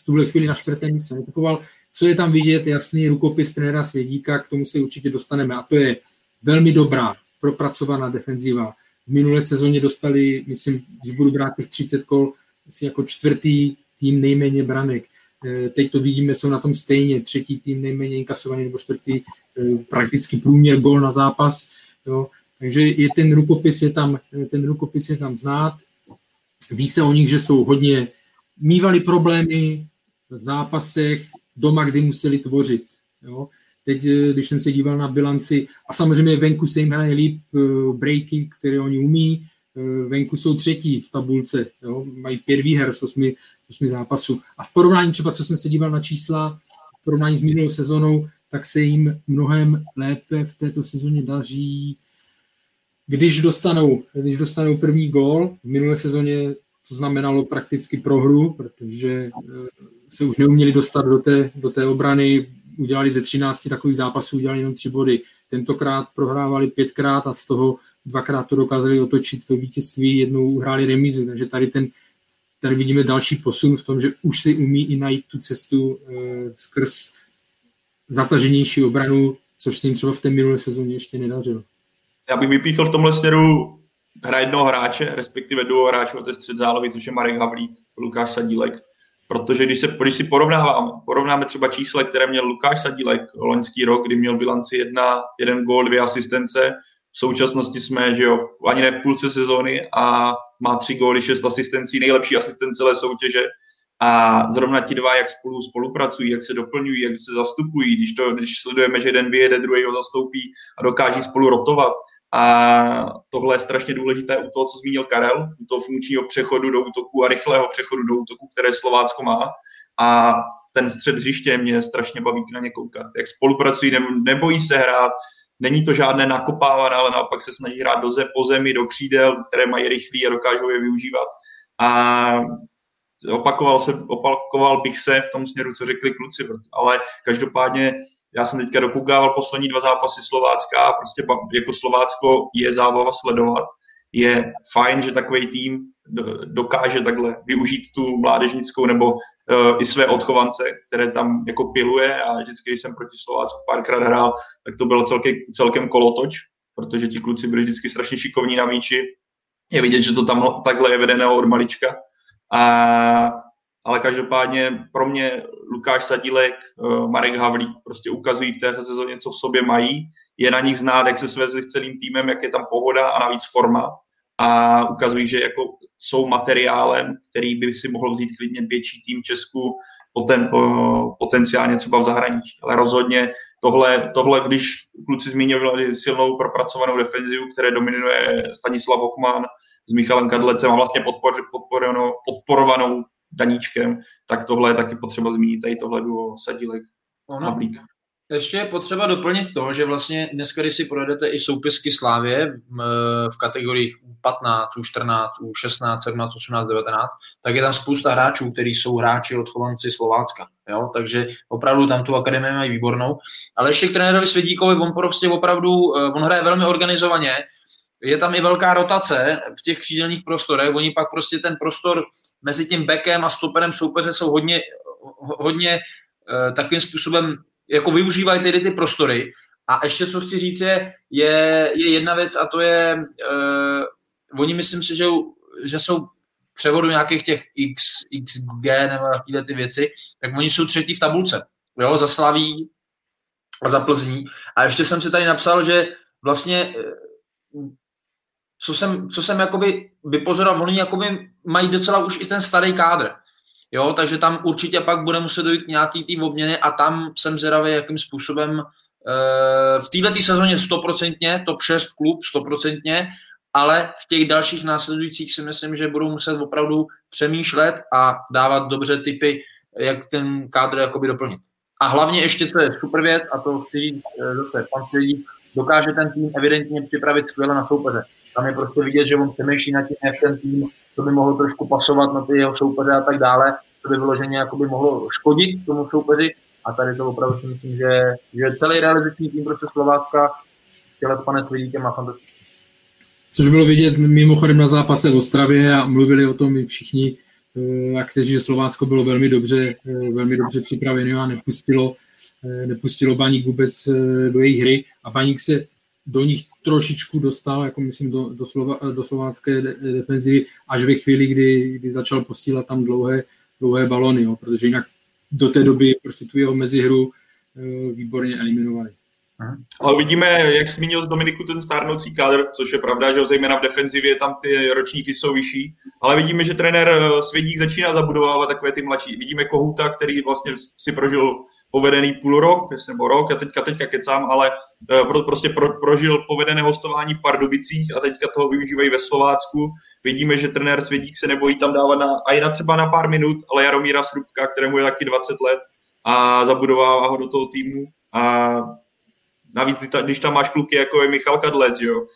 v tuhle chvíli na čtvrtém místě netopoval. Co je tam vidět, jasný rukopis trenéra Svědíka, k tomu se určitě dostaneme. A to je velmi dobrá, propracovaná defenziva. V minulé sezóně dostali, myslím, když budu brát těch třicet kol, jako čtvrtý tým nejméně branek. Teď to vidíme, jsou na tom stejně. Třetí tým nejméně inkasovaný nebo čtvrtý, prakticky průměr gól na zápas. Jo. Takže je ten rukopis je tam, ten rukopis je tam znát. Ví se o nich, že jsou hodně mívali problémy v zápasech doma, kdy museli tvořit. Jo. Teď, když jsem se díval na bilanci, a samozřejmě venku se jim hraje líp breaky, které oni umí, venku jsou třetí v tabulce, jo? Mají pět výher z osmi, osmi zápasů. A v porovnání třeba, co jsem se díval na čísla, v porovnání s minulou sezónou, tak se jim mnohem lépe v této sezóně daří, když dostanou, když dostanou první gól. V minulé sezóně to znamenalo prakticky prohru, protože se už neuměli dostat do té, do té obrany, udělali ze třinácti takových zápasů, udělali jenom tři body. Tentokrát prohrávali pětkrát a z toho dvakrát to dokázali otočit ve vítězství, jednou hráli remízu, takže tady, ten, tady vidíme další posun v tom, že už si umí i najít tu cestu e, skrz zataženější obranu, což se jim třeba v té minulé sezóně ještě nedařilo. Já bych vypíchl v tomhle směru hra jednoho hráče, respektive duo hráčů od té středzálovy, což je Marek Havlík, Lukáš Sadílek, protože když, se, když si porovnáváme, porovnáme třeba čísla, které měl Lukáš Sadílek loňský rok, kdy měl bilanci jedna, jeden gól, dvě asistence. V současnosti jsme, že jo, ani ne v půlce sezóny a má tři góly, šest asistencí, nejlepší asistent celé soutěže. A zrovna ti dva, jak spolu spolupracují, jak se doplňují, jak se zastupují, když, to, když sledujeme, že jeden vyjede, druhý ho zastoupí a dokáží spolu rotovat. A tohle je strašně důležité u toho, co zmínil Karel, u toho funkčního přechodu do útoku a rychlého přechodu do útoku, které Slovácko má. A ten střed hřiště mě strašně baví na ně koukat. Jak spolupracují, nebojí se hrát, není to žádné nakopávané, ale naopak se snaží hrát do zem, po zemi, do křídel, které mají rychlí a dokážou je využívat. A opakoval, se, opakoval bych se v tom směru, co řekli kluci, ale každopádně já jsem teďka dokoukával poslední dva zápasy Slovácka a prostě jako Slovácko je zábava sledovat. Je fajn, že takový tým dokáže takhle využít tu mládežnickou nebo uh, i své odchovance, které tam jako piluje, a vždycky, když jsem proti Slovácku párkrát hrál, tak to bylo celkem, celkem kolotoč, protože ti kluci byli vždycky strašně šikovní na míči. Je vidět, že to tam takhle je vedené od malička. A, ale každopádně pro mě Lukáš Sadílek, uh, Marek Havlík prostě ukazují v této sezóně, co v sobě mají. Je na nich znát, jak se svezli s celým týmem, jak je tam pohoda a navíc forma. A ukazují, že jako jsou materiálem, který by si mohl vzít klidně větší tým Česku, poten, potenciálně třeba v zahraničí. Ale rozhodně tohle, tohle když kluci zmínili silnou propracovanou defenzivu, které dominuje Stanislav Hochman s Michalem Kadlecem a vlastně podpor, podporovanou, podporovanou Daníčkem, tak tohle je taky potřeba zmínit, tady tohle duo Sadílek a Blík. Ještě je potřeba doplnit to, že vlastně dneska, když si projedete i soupisky Slavie v kategoriích U patnáct, U čtrnáct, U šestnáct, sedmnáct, osmnáct, devatenáct, tak je tam spousta hráčů, kteří jsou hráči odchovanci Slovácka. Jo? Takže opravdu tam tu akademii mají výbornou. Ale ještě k trenérovi Svědíkovi, on prostě opravdu, on hraje velmi organizovaně, je tam i velká rotace v těch křídelních prostorech, oni pak prostě ten prostor mezi tím bekem a stoperem soupeře jsou hodně, hodně takovým způsobem jako využívají tedy ty prostory. A ještě, co chci říct, je, je, je jedna věc, a to je, eh, oni myslím si, že, že jsou převodu nějakých těch X, X G nebo nějaké ty věci, tak oni jsou třetí v tabulce, jo, za Slaví a za Plzní. A ještě jsem si tady napsal, že vlastně, co jsem, co jsem jakoby vypozoroval, oni jakoby mají docela už i ten starý kádr. Jo, takže tam určitě pak bude muset dojít k nějaký tý obměny a tam jsem zvědavý, jakým způsobem e, v této sezóně stoprocentně, top šest klub stoprocentně, ale v těch dalších následujících si myslím, že budou muset opravdu přemýšlet a dávat dobře tipy, jak ten kádr jakoby doplnit. A hlavně ještě to je super věc, a to chci říct, zase pan Svědík dokáže ten tým evidentně připravit skvěle na soupeře. Tam je prostě vidět, že on přemýšlí na tím, jak ten tým, co by mohlo trošku pasovat na ty jeho soupeře a tak dále, co by vyloženě jakoby mohlo škodit tomu soupeři. A tady to opravdu si myslím, že, že celý realizační tým prostě Slovácka těhle s panem Svědíkem má fantastický. Což bylo vidět mimochodem na zápase v Ostravě a mluvili o tom i všichni, kteří, že Slovácko bylo velmi dobře, velmi dobře připraveno a nepustilo, nepustilo Baník vůbec do jejich hry a Baník se do nich trošičku dostal, jako myslím, do, do, Slova, do slovácké defenzivy, až ve chvíli, kdy, kdy začal posílat tam dlouhé, dlouhé balony, jo, protože jinak do té doby prostě tu jeho mezihru výborně eliminovali. Ale vidíme, jak zmínil z Dominiku, ten stárnoucí kádr, což je pravda, že zejména v defenzivě tam ty ročníky jsou vyšší, ale vidíme, že trenér Svědík začíná zabudovávat takové ty mladší. Vidíme Kohouta, který vlastně si prožil povedený půl rok, nebo rok, a teďka, teďka kecám, ale pro, prostě pro, prožil povedené hostování v Pardubicích a teďka toho využívají ve Slovácku. Vidíme, že trenér Svědík se nebojí tam dávat na, a i na třeba na pár minut, ale Jaromíra Srubka, kterému je taky dvacet let a zabudovává ho do toho týmu. A navíc, když tam máš kluky, jako je Michal Kadlec, jo,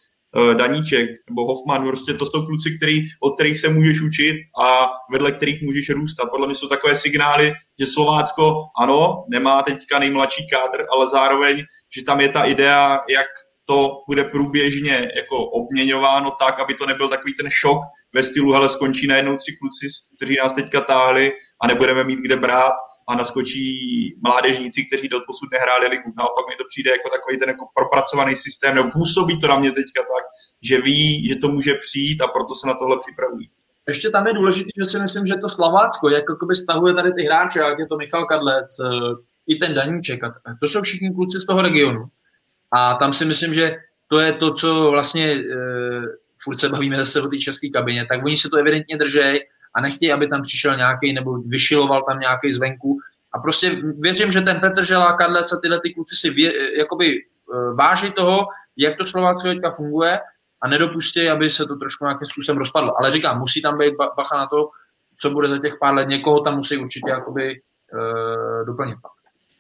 Daníček nebo Hoffman, prostě to jsou kluci, který, od kterých se můžeš učit a vedle kterých můžeš růst. A podle mě jsou takové signály, že Slovácko, ano, nemá teďka nejmladší kádr, ale zároveň, že tam je ta idea, jak to bude průběžně jako obměňováno tak, aby to nebyl takový ten šok ve stylu, hele, skončí najednou tři kluci, kteří nás teďka táhli a nebudeme mít kde brát a naskočí mládežníci, kteří doposud nehráli ligu. Naopak mi to přijde jako takový ten jako propracovaný systém, nebo působí to na mě teďka tak, že ví, že to může přijít a proto se na tohle připravují. Ještě tam je důležité, že si myslím, že to Slovácko, jak jakoby stahuje tady ty hráče, jak je to Michal Kadlec, i ten Daníček, to jsou všichni kluci z toho regionu. A tam si myslím, že to je to, co vlastně e, furt se bavíme zase o té české kabině, tak oni se to evidentně držej a nechtějí, aby tam přišel nějaký nebo vyšiloval tam nějaký zvenku. A prostě věřím, že ten Petržela, Kadlec a tyhle ty kluci si vě, jakoby e, váží toho, jak to Slovácko teďka funguje a nedopustí, aby se to trošku nějakým způsobem rozpadlo. Ale říkám, musí tam být bacha na to, co bude za těch pár let, někoho tam musí určitě jakoby e, doplnit.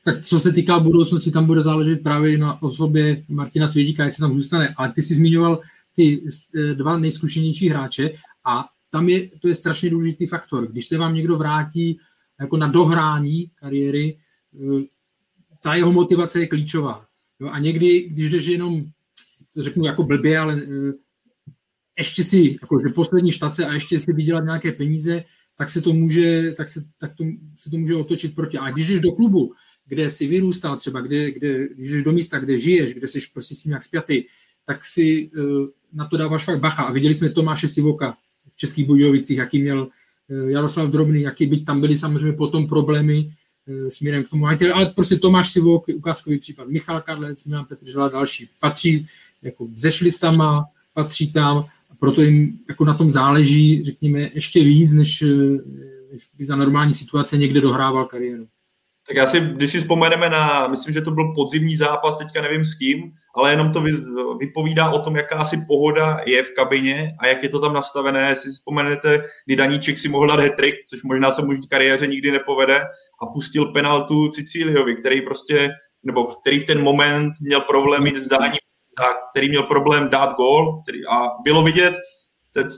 Tak co se týká budoucnosti, tam bude záležet právě na osobě Martina Svědíka, jestli tam zůstane. Ale ty jsi zmiňoval ty dva nejzkušenější hráče a tam je, to je strašně důležitý faktor. Když se vám někdo vrátí jako na dohrání kariéry, ta jeho motivace je klíčová. A někdy, když jdeš jenom, řeknu jako blbě, ale ještě si, jako poslední štace a ještě si vydělat nějaké peníze, tak se to může, tak se, tak to, se to může otočit proti. A když jdeš do klubu, kde jsi vyrůstal třeba, kde, kde, když jdeš do místa, kde žiješ, kde jsi prostě s tím jak spjatý, tak si uh, na to dáváš fakt bacha. A viděli jsme Tomáše Sivoka v Českých Budějovicích, jaký měl uh, Jaroslav Drobný, jaký byť tam byly samozřejmě potom problémy uh, směrem k tomu hajiteli, ale prostě Tomáš Sivok je ukázkový případ. Michal Kadlec, Milan Petržela, další. Patří jako ze šlistama, patří tam, a proto jim jako na tom záleží, řekněme, ještě víc, než, než by za normální situace někde dohrával kariéru. Tak já si, když si vzpomeneme na, myslím, že to byl podzimní zápas, teďka nevím s kým, ale jenom to vypovídá o tom, jaká asi pohoda je v kabině a jak je to tam nastavené. Jestli si vzpomenete, kdy Daníček si mohl dát hat-trick, což možná se mu v kariéře nikdy nepovede, a pustil penaltu Cicíliovi, který prostě, nebo který v ten moment měl problém jít zdání, který měl problém dát gól, který, a bylo vidět,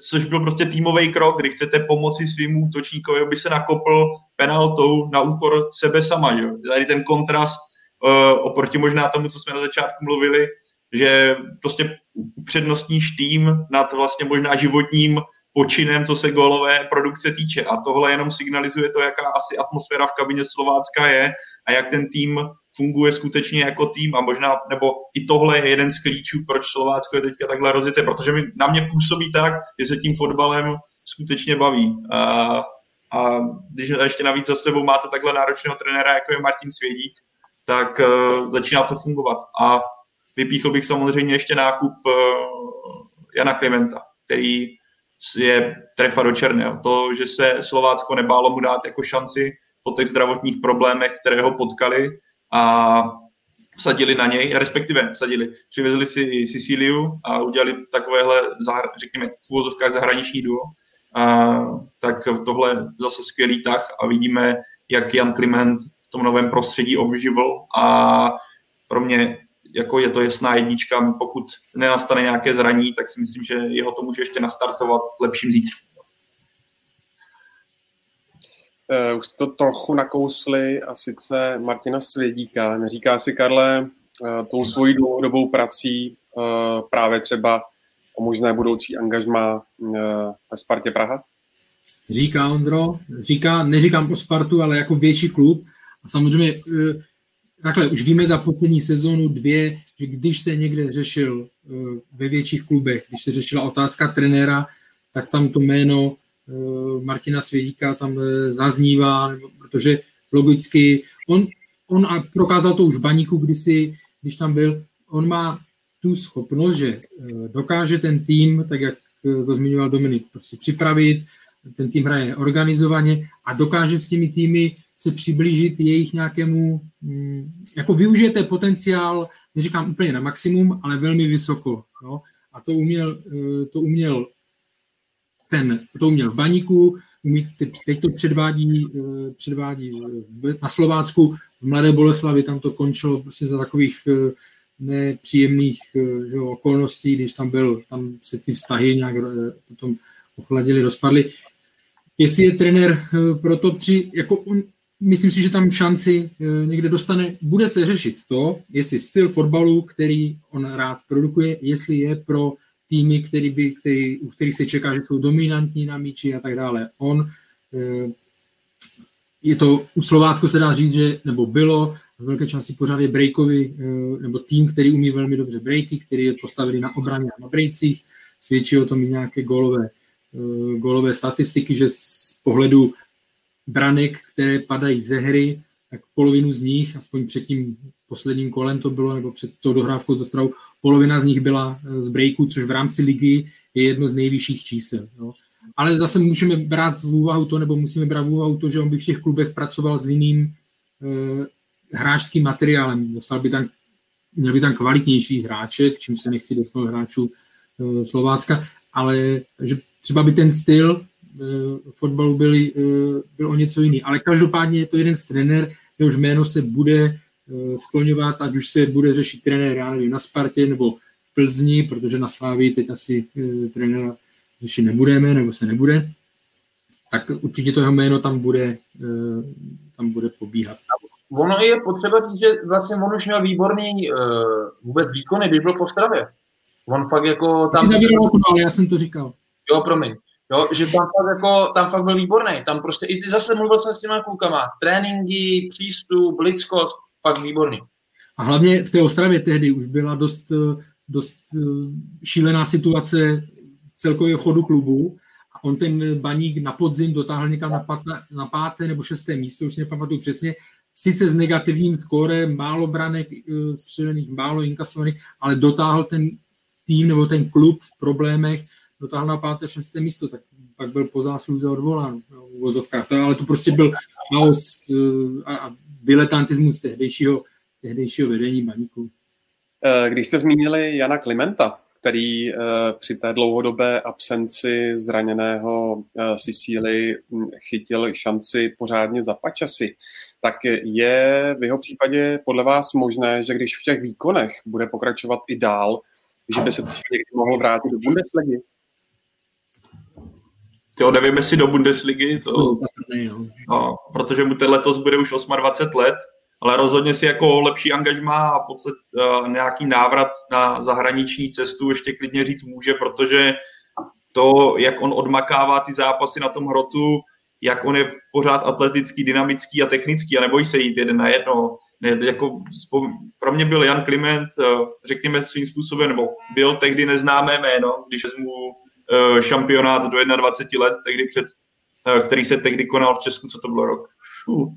což byl prostě týmový krok, kdy chcete pomoci svým útočníkovi, aby se nakopl penaltou na úkor sebe sama. Že? Tady ten kontrast uh, oproti možná tomu, co jsme na začátku mluvili, že prostě upřednostníš tým nad vlastně možná životním počinem, co se gólové produkce týče. A tohle jenom signalizuje to, jaká asi atmosféra v kabině Slovácka je a jak ten tým funguje skutečně jako tým a možná, nebo i tohle je jeden z klíčů, proč Slovácko je teďka takhle rozjité, protože mi, na mě působí tak, že se tím fotbalem skutečně baví. A, a když ještě navíc za sebou máte takhle náročného trenéra, jako je Martin Svědík, tak uh, začíná to fungovat. A vypíchl bych samozřejmě ještě nákup uh, Jana Klimenta, který je trefa do černého. To, že se Slovácko nebálo mu dát jako šanci po těch zdravotních problémech, které ho potkali, a vsadili na něj, respektive vsadili, přivezli si Sicíliu a udělali takovéhle, řekněme, v uvozovkách zahraniční duo, a tak tohle zase skvělý tah a vidíme, jak Jan Kliment v tom novém prostředí obživl a pro mě jako je to jasná jednička, pokud nenastane nějaké zraní, tak si myslím, že jeho to může ještě nastartovat lepším zítřem. Uh, už to trochu nakousli a sice Martina Svědíka. Neříká si, Karle, uh, tou svojí dlouhodobou prací uh, právě třeba o možné budoucí angažmá uh, ve Spartě Praha? Říká, Ondro, říká, neříkám o Spartu, ale jako větší klub. A samozřejmě uh, takhle už víme za poslední sezonu dvě, že když se někde řešil uh, ve větších klubech, když se řešila otázka trenéra, tak tam to jméno Martina Svědíka tam zaznívá, protože logicky. On, on a prokázal to už v Baníku kdysi, když tam byl, on má tu schopnost, že dokáže ten tým, tak jak to zmiňoval Dominik, prostě připravit, ten tým hraje organizovaně a dokáže s těmi týmy se přiblížit jejich nějakému, jako využijete potenciál, neříkám úplně na maximum, ale velmi vysoko. No? A to uměl, to uměl ten, to uměl v Baníku, umí, teď to předvádí, předvádí na Slovácku, v Mladé Boleslavi, tam to končilo prostě za takových nepříjemných že, okolností, když tam byl, tam se ty vztahy nějak potom ochladily, rozpadly. Jestli je trenér pro to tři, jako on, myslím si, že tam šanci někde dostane, bude se řešit to, jestli styl fotbalu, který on rád produkuje, jestli je pro týmy, který by, který, u kterých se čeká, že jsou dominantní na míči a tak dále. On, je to, u Slovácku se dá říct, že, nebo bylo, v velké části pořád je breakový, nebo tým, který umí velmi dobře breaky, který je postavený na obraně a na breakcích, svědčí o tom i nějaké gólové, gólové statistiky, že z pohledu branek, které padají ze hry, tak polovinu z nich, aspoň před tím posledním kolem to bylo, nebo před tou dohrávkou z Ostravou, polovina z nich byla z breaků, což v rámci ligy je jedno z nejvyšších čísel. Jo. Ale zase můžeme brát v úvahu to, nebo musíme brát v úvahu to, že on by v těch klubech pracoval s jiným eh, hráčským materiálem. Dostal by tam, měl by tam kvalitnější hráče, čím se nechci dotknout hráčů eh, Slovácka, ale že třeba by ten styl fotbalu byli, byl o něco jiný. Ale každopádně je to jeden z trenér, jehož jméno se bude skloňovat, ať už se bude řešit trenér, já nevím, na Spartě nebo v Plzni, protože na Slávii teď asi trenéra řešit nebudeme, nebo se nebude, tak určitě to jeho jméno tam bude, tam bude pobíhat. Ono je potřeba říct, že vlastně on už měl výborný vůbec výkony, když byl v Ostravě. On fakt jako tam... Okno, já jsem to říkal. Jo, promiň. Jo, že tam fakt, jako, tam fakt byl výborný. Tam prostě i ty zase mluvil jsem s těma klukama. Tréninky, přístup, lidskost, fakt výborný. A hlavně v té Ostravě tehdy už byla dost, dost šílená situace celkového chodu klubu a on ten Baník na podzim dotáhl někam na, pat, na páté nebo šesté místo, už si nepamatuju přesně, sice s negativním skórem, málo branek střelených, málo inkasovaných, ale dotáhl ten tým nebo ten klub v problémech, dotáhl na páté, šesté místo, tak pak byl po zásluze odvolán v uvozovkách. Ale to prostě byl chaos a diletantismus tehdejšího, tehdejšího vedení Baníku. Když jste zmínili Jana Klimenta, který při té dlouhodobé absenci zraněného Sicíly chytil šanci pořádně za pačasy, tak je v jeho případě podle vás možné, že když v těch výkonech bude pokračovat i dál, že by se to někdy mohlo vrátit do Bundesligy? Jo, nevíme si do Bundesligy, to, no, protože mu ten letos bude už dvacet osm let, ale rozhodně si jako lepší angažmá a podstat, uh, nějaký návrat na zahraniční cestu ještě klidně říct může, protože to, jak on odmakává ty zápasy na tom hrotu, jak on je pořád atletický, dynamický a technický a nebojí se jít jeden na jedno. Ne, jako, pro mě byl Jan Kliment, řekněme svým způsobem, nebo byl tehdy neznámé jméno, když mu šampionát do dvacet jedna let, tehdy před, který se tehdy konal v Česku, co to bylo rok? Uf,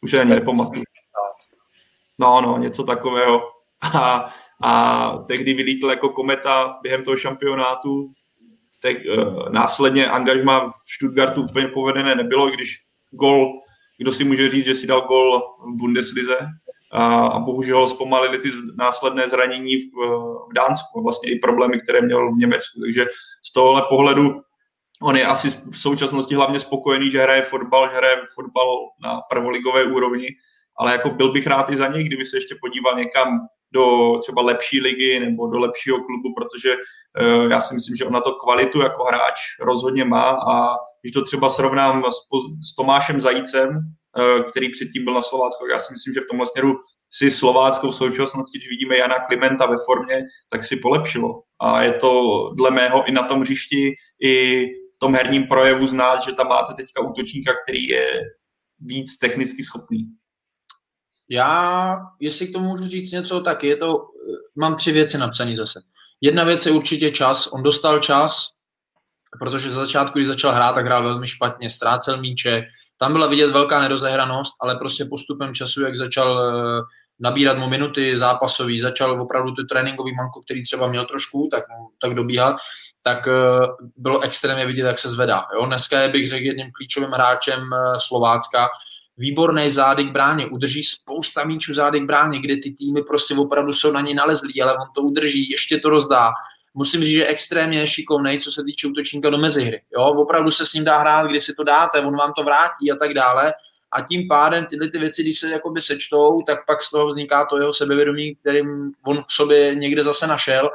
už ani nepamatuju. No, no, něco takového. A, a tehdy vylítl jako kometa během toho šampionátu. Te, následně angažma v Stuttgartu úplně povedené nebylo, když gol, kdo si může říct, že si dal gol v Bundeslize a, a bohužel ho zpomalili ty následné zranění v, v Dánsku a vlastně i problémy, které měl v Německu. Takže z tohohle pohledu on je asi v současnosti hlavně spokojený, že hraje fotbal, že hraje fotbal na prvoligové úrovni, ale jako byl bych rád i za něj, kdyby se ještě podíval někam do třeba lepší ligy nebo do lepšího klubu, protože uh, já si myslím, že on na to kvalitu jako hráč rozhodně má a když to třeba srovnám s, s Tomášem Zajícem, uh, který předtím byl na Slovácku, já si myslím, že v tomhle směru si Slováckou v současnosti, když vidíme Jana Klimenta ve formě, tak si polepšilo a je to dle mého i na tom hřišti, i v tom herním projevu znát, že tam máte teďka útočníka, který je víc technicky schopný. Já, jestli k tomu můžu říct něco, tak je to, mám tři věci napsané zase. Jedna věc je určitě čas. On dostal čas, protože za začátku, když začal hrát, tak hrál velmi špatně, ztrácel míče, Tam byla vidět velká nerozehranost, ale prostě postupem času, jak začal nabírat mu minuty zápasový, začal opravdu ty tréninkový manko, který třeba měl trošku, tak, tak dobíhat, tak bylo extrémně vidět, jak se zvedá. Jo? Dneska je, bych řekl, jedním klíčovým hráčem Slovácka. Výborný zády k bráně, udrží spousta míčů zády k bráně, kde ty týmy prostě opravdu jsou na něj nalezlí, ale on to udrží, ještě to rozdá. Musím říct, že je extrémně šikovnej, co se týče útočníka do mezihry. Jo, opravdu se s ním dá hrát, kdy si to dáte, on vám to vrátí a tak dále. A tím pádem tyhle ty věci, když se jakoby sečtou, tak pak z toho vzniká to jeho sebevědomí, kterým on v sobě někde zase našel,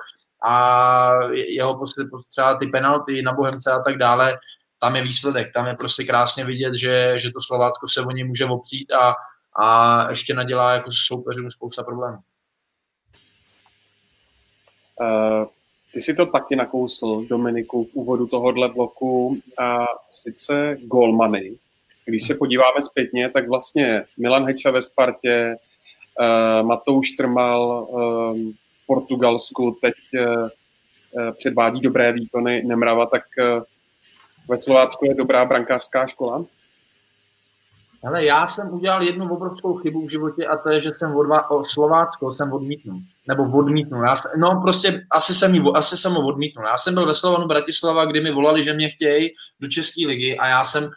a jeho prostě třeba ty penalty na Bohemce a tak dále, tam je výsledek, tam je prostě krásně vidět, že, že to Slovácko se o něj může opřít a, a ještě nadělá jako soupeřům spousta problémů. Uh... Ty si to taky nakousl, Dominiku, v úvodu tohohle bloku, a sice golmany. Když se podíváme zpětně, tak vlastně Milan Heča ve Spartě, uh, Matouš Trmal uh, v Portugalsku, teď uh, předvádí dobré výkony Nemrava, tak uh, ve Slovácku je dobrá brankářská škola? Hele, já jsem udělal jednu obrovskou chybu v životě, a to je, že jsem odva- o Slovácko jsem odmítnul. Nebo odmítnul. Já jsem, no prostě asi jsem, jí, asi jsem ho odmítnul. Já jsem byl ve Slovanu Bratislava, kdy mi volali, že mě chtějí do České ligy, a já jsem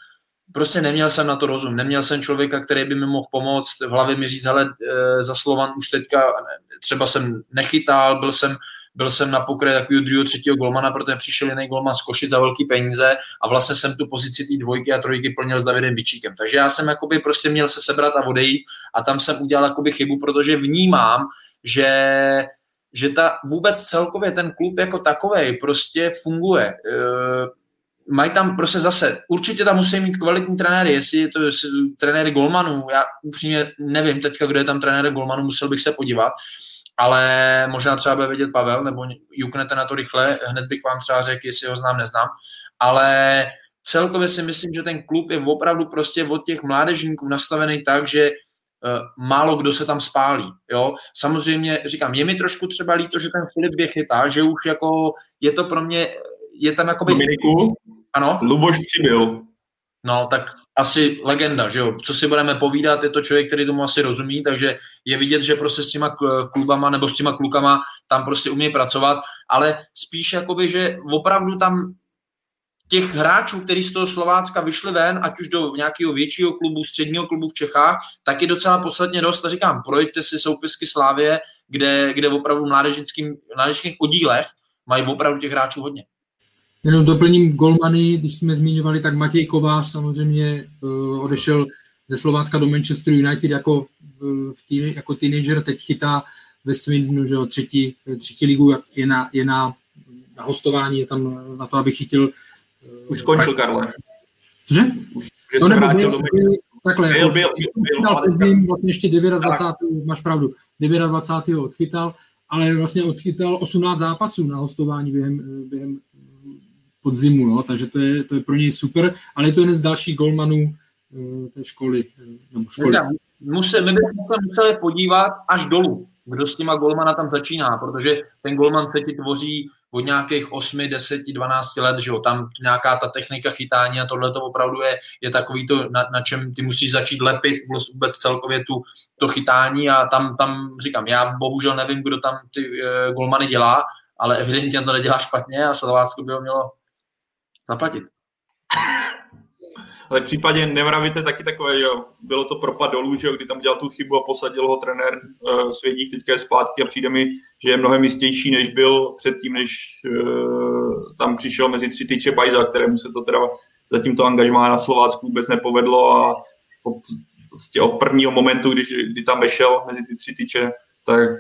prostě neměl jsem na to rozum. Neměl jsem člověka, který by mi mohl pomoct. V hlavě mi říct, hele, za Slovan už teďka třeba jsem nechytal, byl jsem... Byl jsem na pokraji takového druhého, třetího golmana, protože přišel jiný golman z Košic za velký peníze a vlastně jsem tu pozici té dvojky a trojky plnil s Davidem Víčíkem. Takže já jsem jakoby prostě měl se sebrat a odejít, a tam jsem udělal jakoby chybu, protože vnímám, že, že ta vůbec celkově ten klub jako takovej prostě funguje. Mají tam prostě zase, určitě tam musí mít kvalitní trenéry, jestli je to jestli trenéry golmanů, já upřímně nevím teďka, kdo je tam trenér golmanů, musel bych se podívat. Ale možná třeba bude vědět Pavel, nebo juknete na to rychle, hned bych vám třeba řekl, jestli ho znám, neznám. Ale celkově si myslím, že ten klub je opravdu prostě od těch mládežníků nastavený tak, že uh, málo kdo se tam spálí. Jo? Samozřejmě říkám, je mi trošku třeba líto, že ten Filip je chytá, že už jako je to pro mě, je tam jakoby... Dominiku, ano? Luboš Přibyl. No, tak asi legenda, že jo, co si budeme povídat, je to člověk, který tomu asi rozumí, takže je vidět, že prostě s těma klubama nebo s těma klukama tam prostě umí pracovat, ale spíš jakoby, že opravdu tam těch hráčů, kteří z toho Slovácka vyšli ven, ať už do nějakého většího klubu, středního klubu v Čechách, tak je docela posledně dost, a říkám, projďte si soupisky Slavie, kde, kde opravdu v mládežnických oddílech mají opravdu těch hráčů hodně. Jenom doplním golmany, když jsme zmiňovali, tak Matěj Kovář samozřejmě odešel ze Slovácka do Manchester United jako, jako teenager, teď chytá ve Swindonu, že jo, třetí, třetí ligu, je, na, je na, na hostování, je tam na to, aby chytil. Už končil, Karle. Cože? Už že no, se vrátil do Manchesteru. Takhle, byl, byl, byl, byl, vlastně ještě dvacátého devátého, máš pravdu, dvacátého devátého odchytal, ale vlastně odchytal osmnáct zápasů na hostování během, během podzimu, no, takže to je, to je pro něj super, ale je to jeden z dalších golmanů uh, té školy. Nebo školy. Musel, my bychom se museli podívat až dolů, kdo s těma golmana tam začíná, protože ten golman se ti tvoří od nějakých osmi, deseti, dvanácti let, že jo, tam nějaká ta technika chytání a tohle to opravdu je, je takový to, na, na čem ty musíš začít lepit vůbec celkově tu, to chytání, a tam, tam říkám, já bohužel nevím, kdo tam ty uh, golmany dělá, ale evidentně to nedělá špatně a Slovácko by ho mělo zaplatit. Ale v případě Nemravite taky takové, jo, bylo to propad dolů, že jo, kdy tam dělal tu chybu a posadil ho trenér uh, Svědík, teďka je zpátky a přijde mi, že je mnohem jistější, než byl předtím, než uh, tam přišel mezi tři tyče Bajza, kterému se to teda zatím to angažmá na Slovácku vůbec nepovedlo, a od, od prvního momentu, když, kdy tam vešel mezi ty tři tyče, tak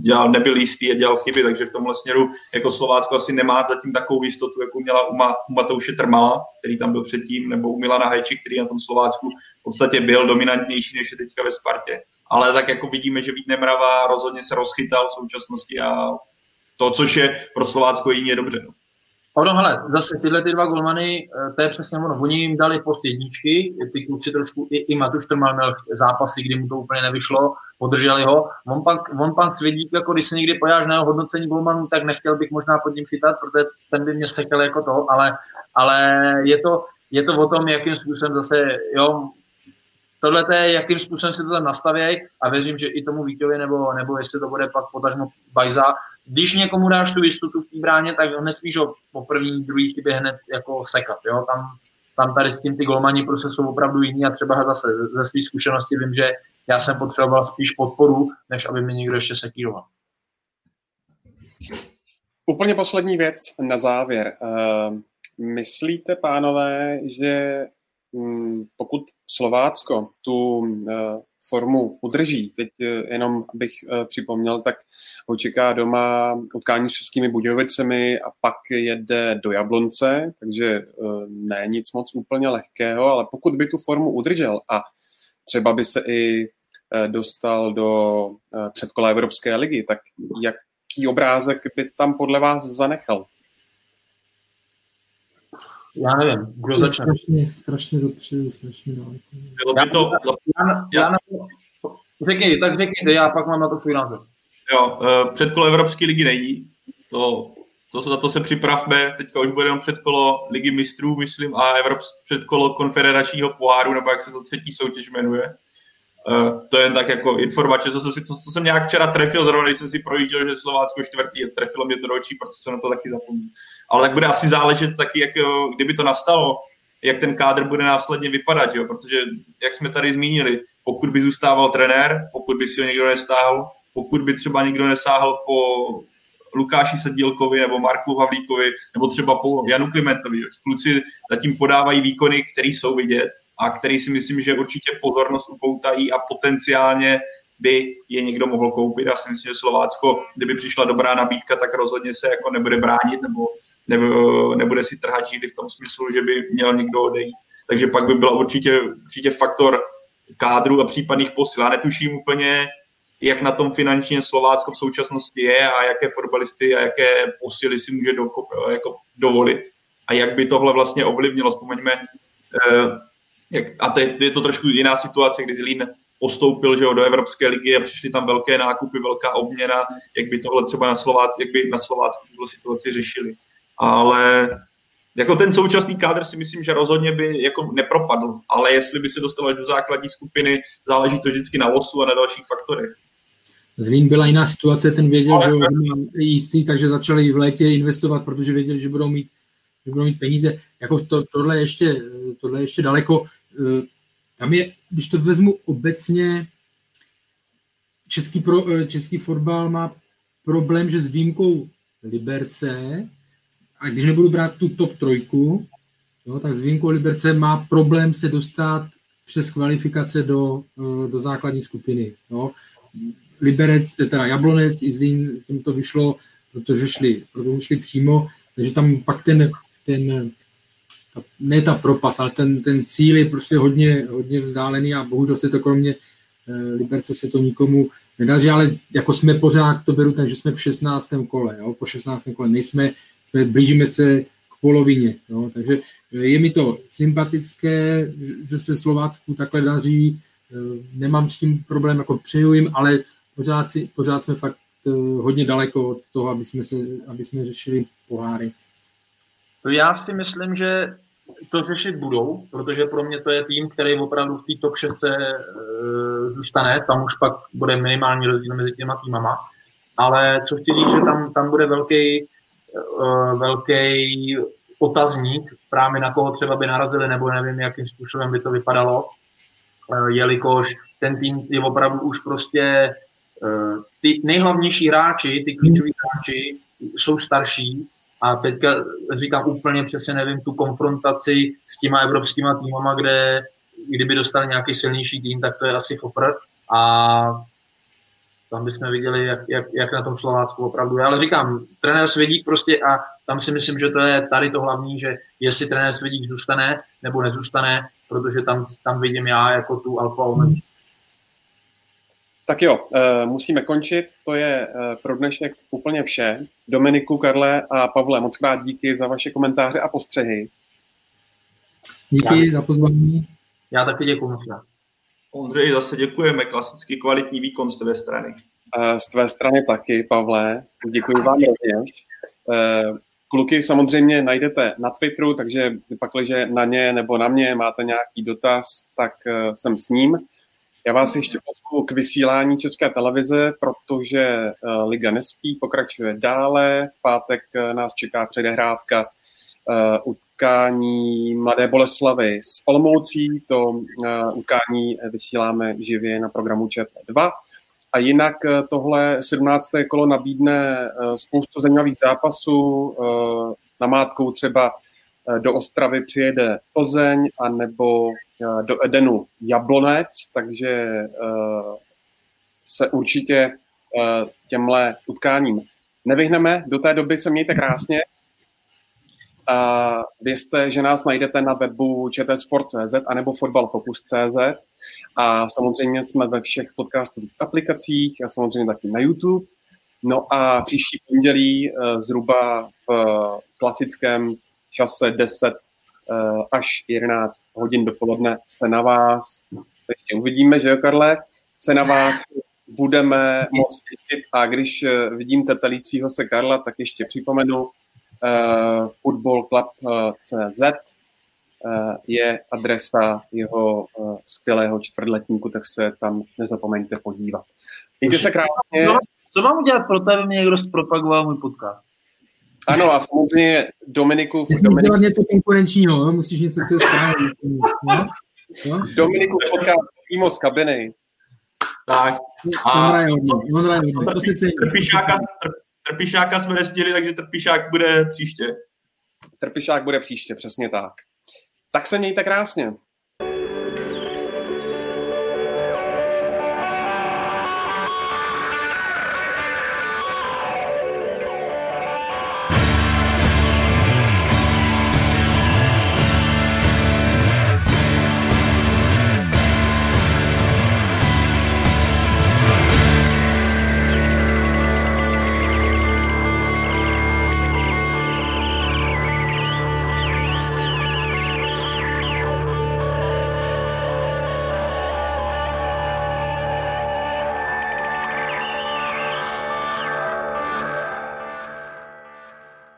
dělal, nebyl jistý a dělal chyby, takže v tomhle směru jako Slovácko asi nemá zatím takovou jistotu, jako měla u, Ma, u Matouše Trmala, který tam byl předtím, nebo u Milana Hečy, který na tom Slovácku v podstatě byl dominantnější, než je teďka ve Spartě. Ale tak jako vidíme, že Vít Nemrava rozhodně se rozchytal v současnosti, a to, což je pro Slovácko jiné dobře. No. Ono, hele, zase tyhle ty dva golmany, to je přesně ono, oni jim dali post jedničky, ty kluci trošku, i, i Matouš Trmal měl zápasy, kdy mu to úplně nevyšlo, podrželi ho. On pan, on pan Svědík, jako když se někdy pojáš na jeho hodnocení golmanů, tak nechtěl bych možná pod ním chytat, protože ten by mě sekal jako to, ale, ale je to, je to o tom, jakým způsobem zase, jo, tohle je, jakým způsobem se to tam nastavějí, a věřím, že i tomu Víťovi, nebo, nebo jestli to bude pak potažmo Bajza, když někomu dáš tu jistotu v té bráně, tak ho nesmíš ho po první, druhý chybě hned jako sekat, jo, tam, tam tady s tím ty golmani prostě jsou opravdu jiní a třeba zase ze svých zkušeností vím, že já jsem potřeboval spíš podporu, než aby mi někdo ještě sekíroval. Úplně poslední věc na závěr. Myslíte, pánové, že pokud Slovácko tu formu udrží, teď jenom abych připomněl, tak ho čeká doma utkání s Českými Budějovicemi a pak jede do Jablonce, takže ne nic moc úplně lehkého, ale pokud by tu formu udržel a třeba by se i dostal do předkola Evropské ligy, tak jaký obrázek by tam podle vás zanechal? Já nevím, kdo začne. Strašně, strašně dopředu, strašně dál. Bylo by to... Já, já, já, řekni, tak řekni, já pak mám na to svůj názor. Jo, předkolo Evropské ligy není. To, to, na to se připravme. Teďka už bude jenom předkolo Ligy mistrů, myslím, a Evropské předkolo konfederačního poháru, nebo jak se to třetí soutěž jmenuje. To je tak jako informace, co jsem, si, to, co jsem nějak včera trefil, zrovna když jsem si projížděl, že Slovácko čtvrtý je, trefilo mě to do očí, protože jsem na to taky zapomněl. Ale tak bude asi záležet taky, jak, kdyby to nastalo, jak ten kádr bude následně vypadat, jo? Protože jak jsme tady zmínili, pokud by zůstával trenér, pokud by si ho někdo nestáhl, pokud by třeba někdo nesáhl po Lukáši Sadílkovi nebo Marku Havlíkovi, nebo třeba po Janu Klimentovi, jo? Kluci zatím podávají výkony, které jsou vidět, a který si myslím, že určitě pozornost upoutají a potenciálně by je někdo mohl koupit. Já si myslím, že Slovácko, kdyby přišla dobrá nabídka, tak rozhodně se jako nebude bránit nebo, nebo nebude si trhat žíly v tom smyslu, že by měl někdo odejít. Takže pak by byl určitě, určitě faktor kádru a případných posil. Já netuším úplně, jak na tom finančně Slovácko v současnosti je a jaké fotbalisty a jaké posily si může do, jako dovolit. A jak by tohle vlastně ovlivnilo. Vzpomeňme, a teď je to trošku jiná situace, kdy Zlín postoupil, že jo, do Evropské ligy a přišly tam velké nákupy, velká obměna, jak by tohle třeba na Slovácku, jak by na Slovácku tuto situaci řešili. Ale jako ten současný kádr si myslím, že rozhodně by jako nepropadl, ale jestli by se dostal do základní skupiny, záleží to vždycky na losu a na dalších faktorech. Zlín byla jiná situace, ten věděl, ale... že je jistý, takže začali v létě investovat, protože věděli, že budou mít, že budou mít peníze. Jako to, tohle ještě, tohle ještě daleko. Tam je, když to vezmu obecně, český, pro, český fotbal má problém, že s výjimkou Liberce, a když nebudu brát tu top trojku, jo, tak s výjimkou Liberce má problém se dostat přes kvalifikace do, do základní skupiny. Jo. Liberec, teda Jablonec i Zlín, tím to vyšlo, protože šli, protože šli přímo, takže tam pak ten... ten Ta, ne ta propast, ale ten, ten cíl je prostě hodně, hodně vzdálený a bohužel se to kromě e, Liberce se to nikomu nedaří, ale jako jsme pořád, to beru ten, že jsme v šestnáctém kole, jo, po šestnáctém kole nejsme, jsme, blížíme se k polovině, jo, takže je mi to sympatické, že, že se Slovácku takhle daří, e, nemám s tím problém, jako přeju jim, ale pořád, si, pořád jsme fakt e, hodně daleko od toho, aby jsme, se, aby jsme řešili poháry. To já si myslím, že to řešit budou, protože pro mě to je tým, který opravdu v té top šest zůstane, tam už pak bude minimální rozdíl mezi těma týmama, ale co chci říct, že tam, tam bude velký, velký otazník, právě na koho třeba by narazili, nebo nevím, jakým způsobem by to vypadalo, jelikož ten tým je opravdu už prostě, ty nejhlavnější hráči, ty klíčoví hráči jsou starší. A teďka říkám úplně přesně, nevím, tu konfrontaci s těma evropskýma týmama, kde kdyby dostali nějaký silnější tým, tak to je asi fopr. A tam bychom viděli, jak, jak, jak na tom Slovácku opravdu je. Ale říkám, trenér Svědík prostě, a tam si myslím, že to je tady to hlavní, že jestli trenér Svědík zůstane nebo nezůstane, protože tam, tam vidím já jako tu alfa omega. Tak jo, musíme končit, to je pro dnešek úplně vše. Dominiku, Karle a Pavle, moc krát díky za vaše komentáře a postřehy. Díky já. za pozvání. Já taky děkuji. Ondřej, zase děkujeme, klasicky kvalitní výkon z tvé strany. Z tvé strany taky, Pavle, děkuji vám rovněž. Kluky samozřejmě najdete na Twitteru, takže pakliže na ně nebo na mě máte nějaký dotaz, tak jsem s ním. Já vás ještě pozvu k vysílání České televize, protože Liga nespí, pokračuje dále. V pátek nás čeká předehrávka utkání Mladé Boleslavy s Olomoucí. To utkání vysíláme živě na programu Č T dva. A jinak tohle sedmnácté kolo nabídne spoustu zajímavých zápasů. Namátkou třeba do Ostravy přijede Plzeň a nebo do Edenu Jablonec, takže se určitě těmhle utkáním nevyhneme. Do té doby se mějte krásně. A vězte, že nás najdete na webu čtsport tečka cz a nebo fotbalfocus tečka cz a samozřejmě jsme ve všech podcastových aplikacích a samozřejmě taky na YouTube. No a příští pondělí zhruba v klasickém čase deset až jedenáct hodin dopoledne se na vás, ještě uvidíme, že jo, Karle, se na vás budeme moc těšit a když vidím tetelícího se Karla, tak ještě připomenu, Uh, football club tečka cz uh, je adresa jeho uh, skvělého čtvrtletníku, tak se tam nezapomeňte podívat. Mějte se krásně. No, co mám udělat pro to, aby mě někdo zpropagoval můj podcast? Ano, a samozřejmě Dominiku... Musíš Dominiku... dělat něco konkurenčního, no? Musíš něco co zprávit. No? No? Dominiku podcast mimo z kabiny. Tak. A... On ráj hodně, to se cení. Trpišáka jsme nestihli, takže Trpišák bude příště. Trpišák bude příště, přesně tak. Tak se mějte krásně.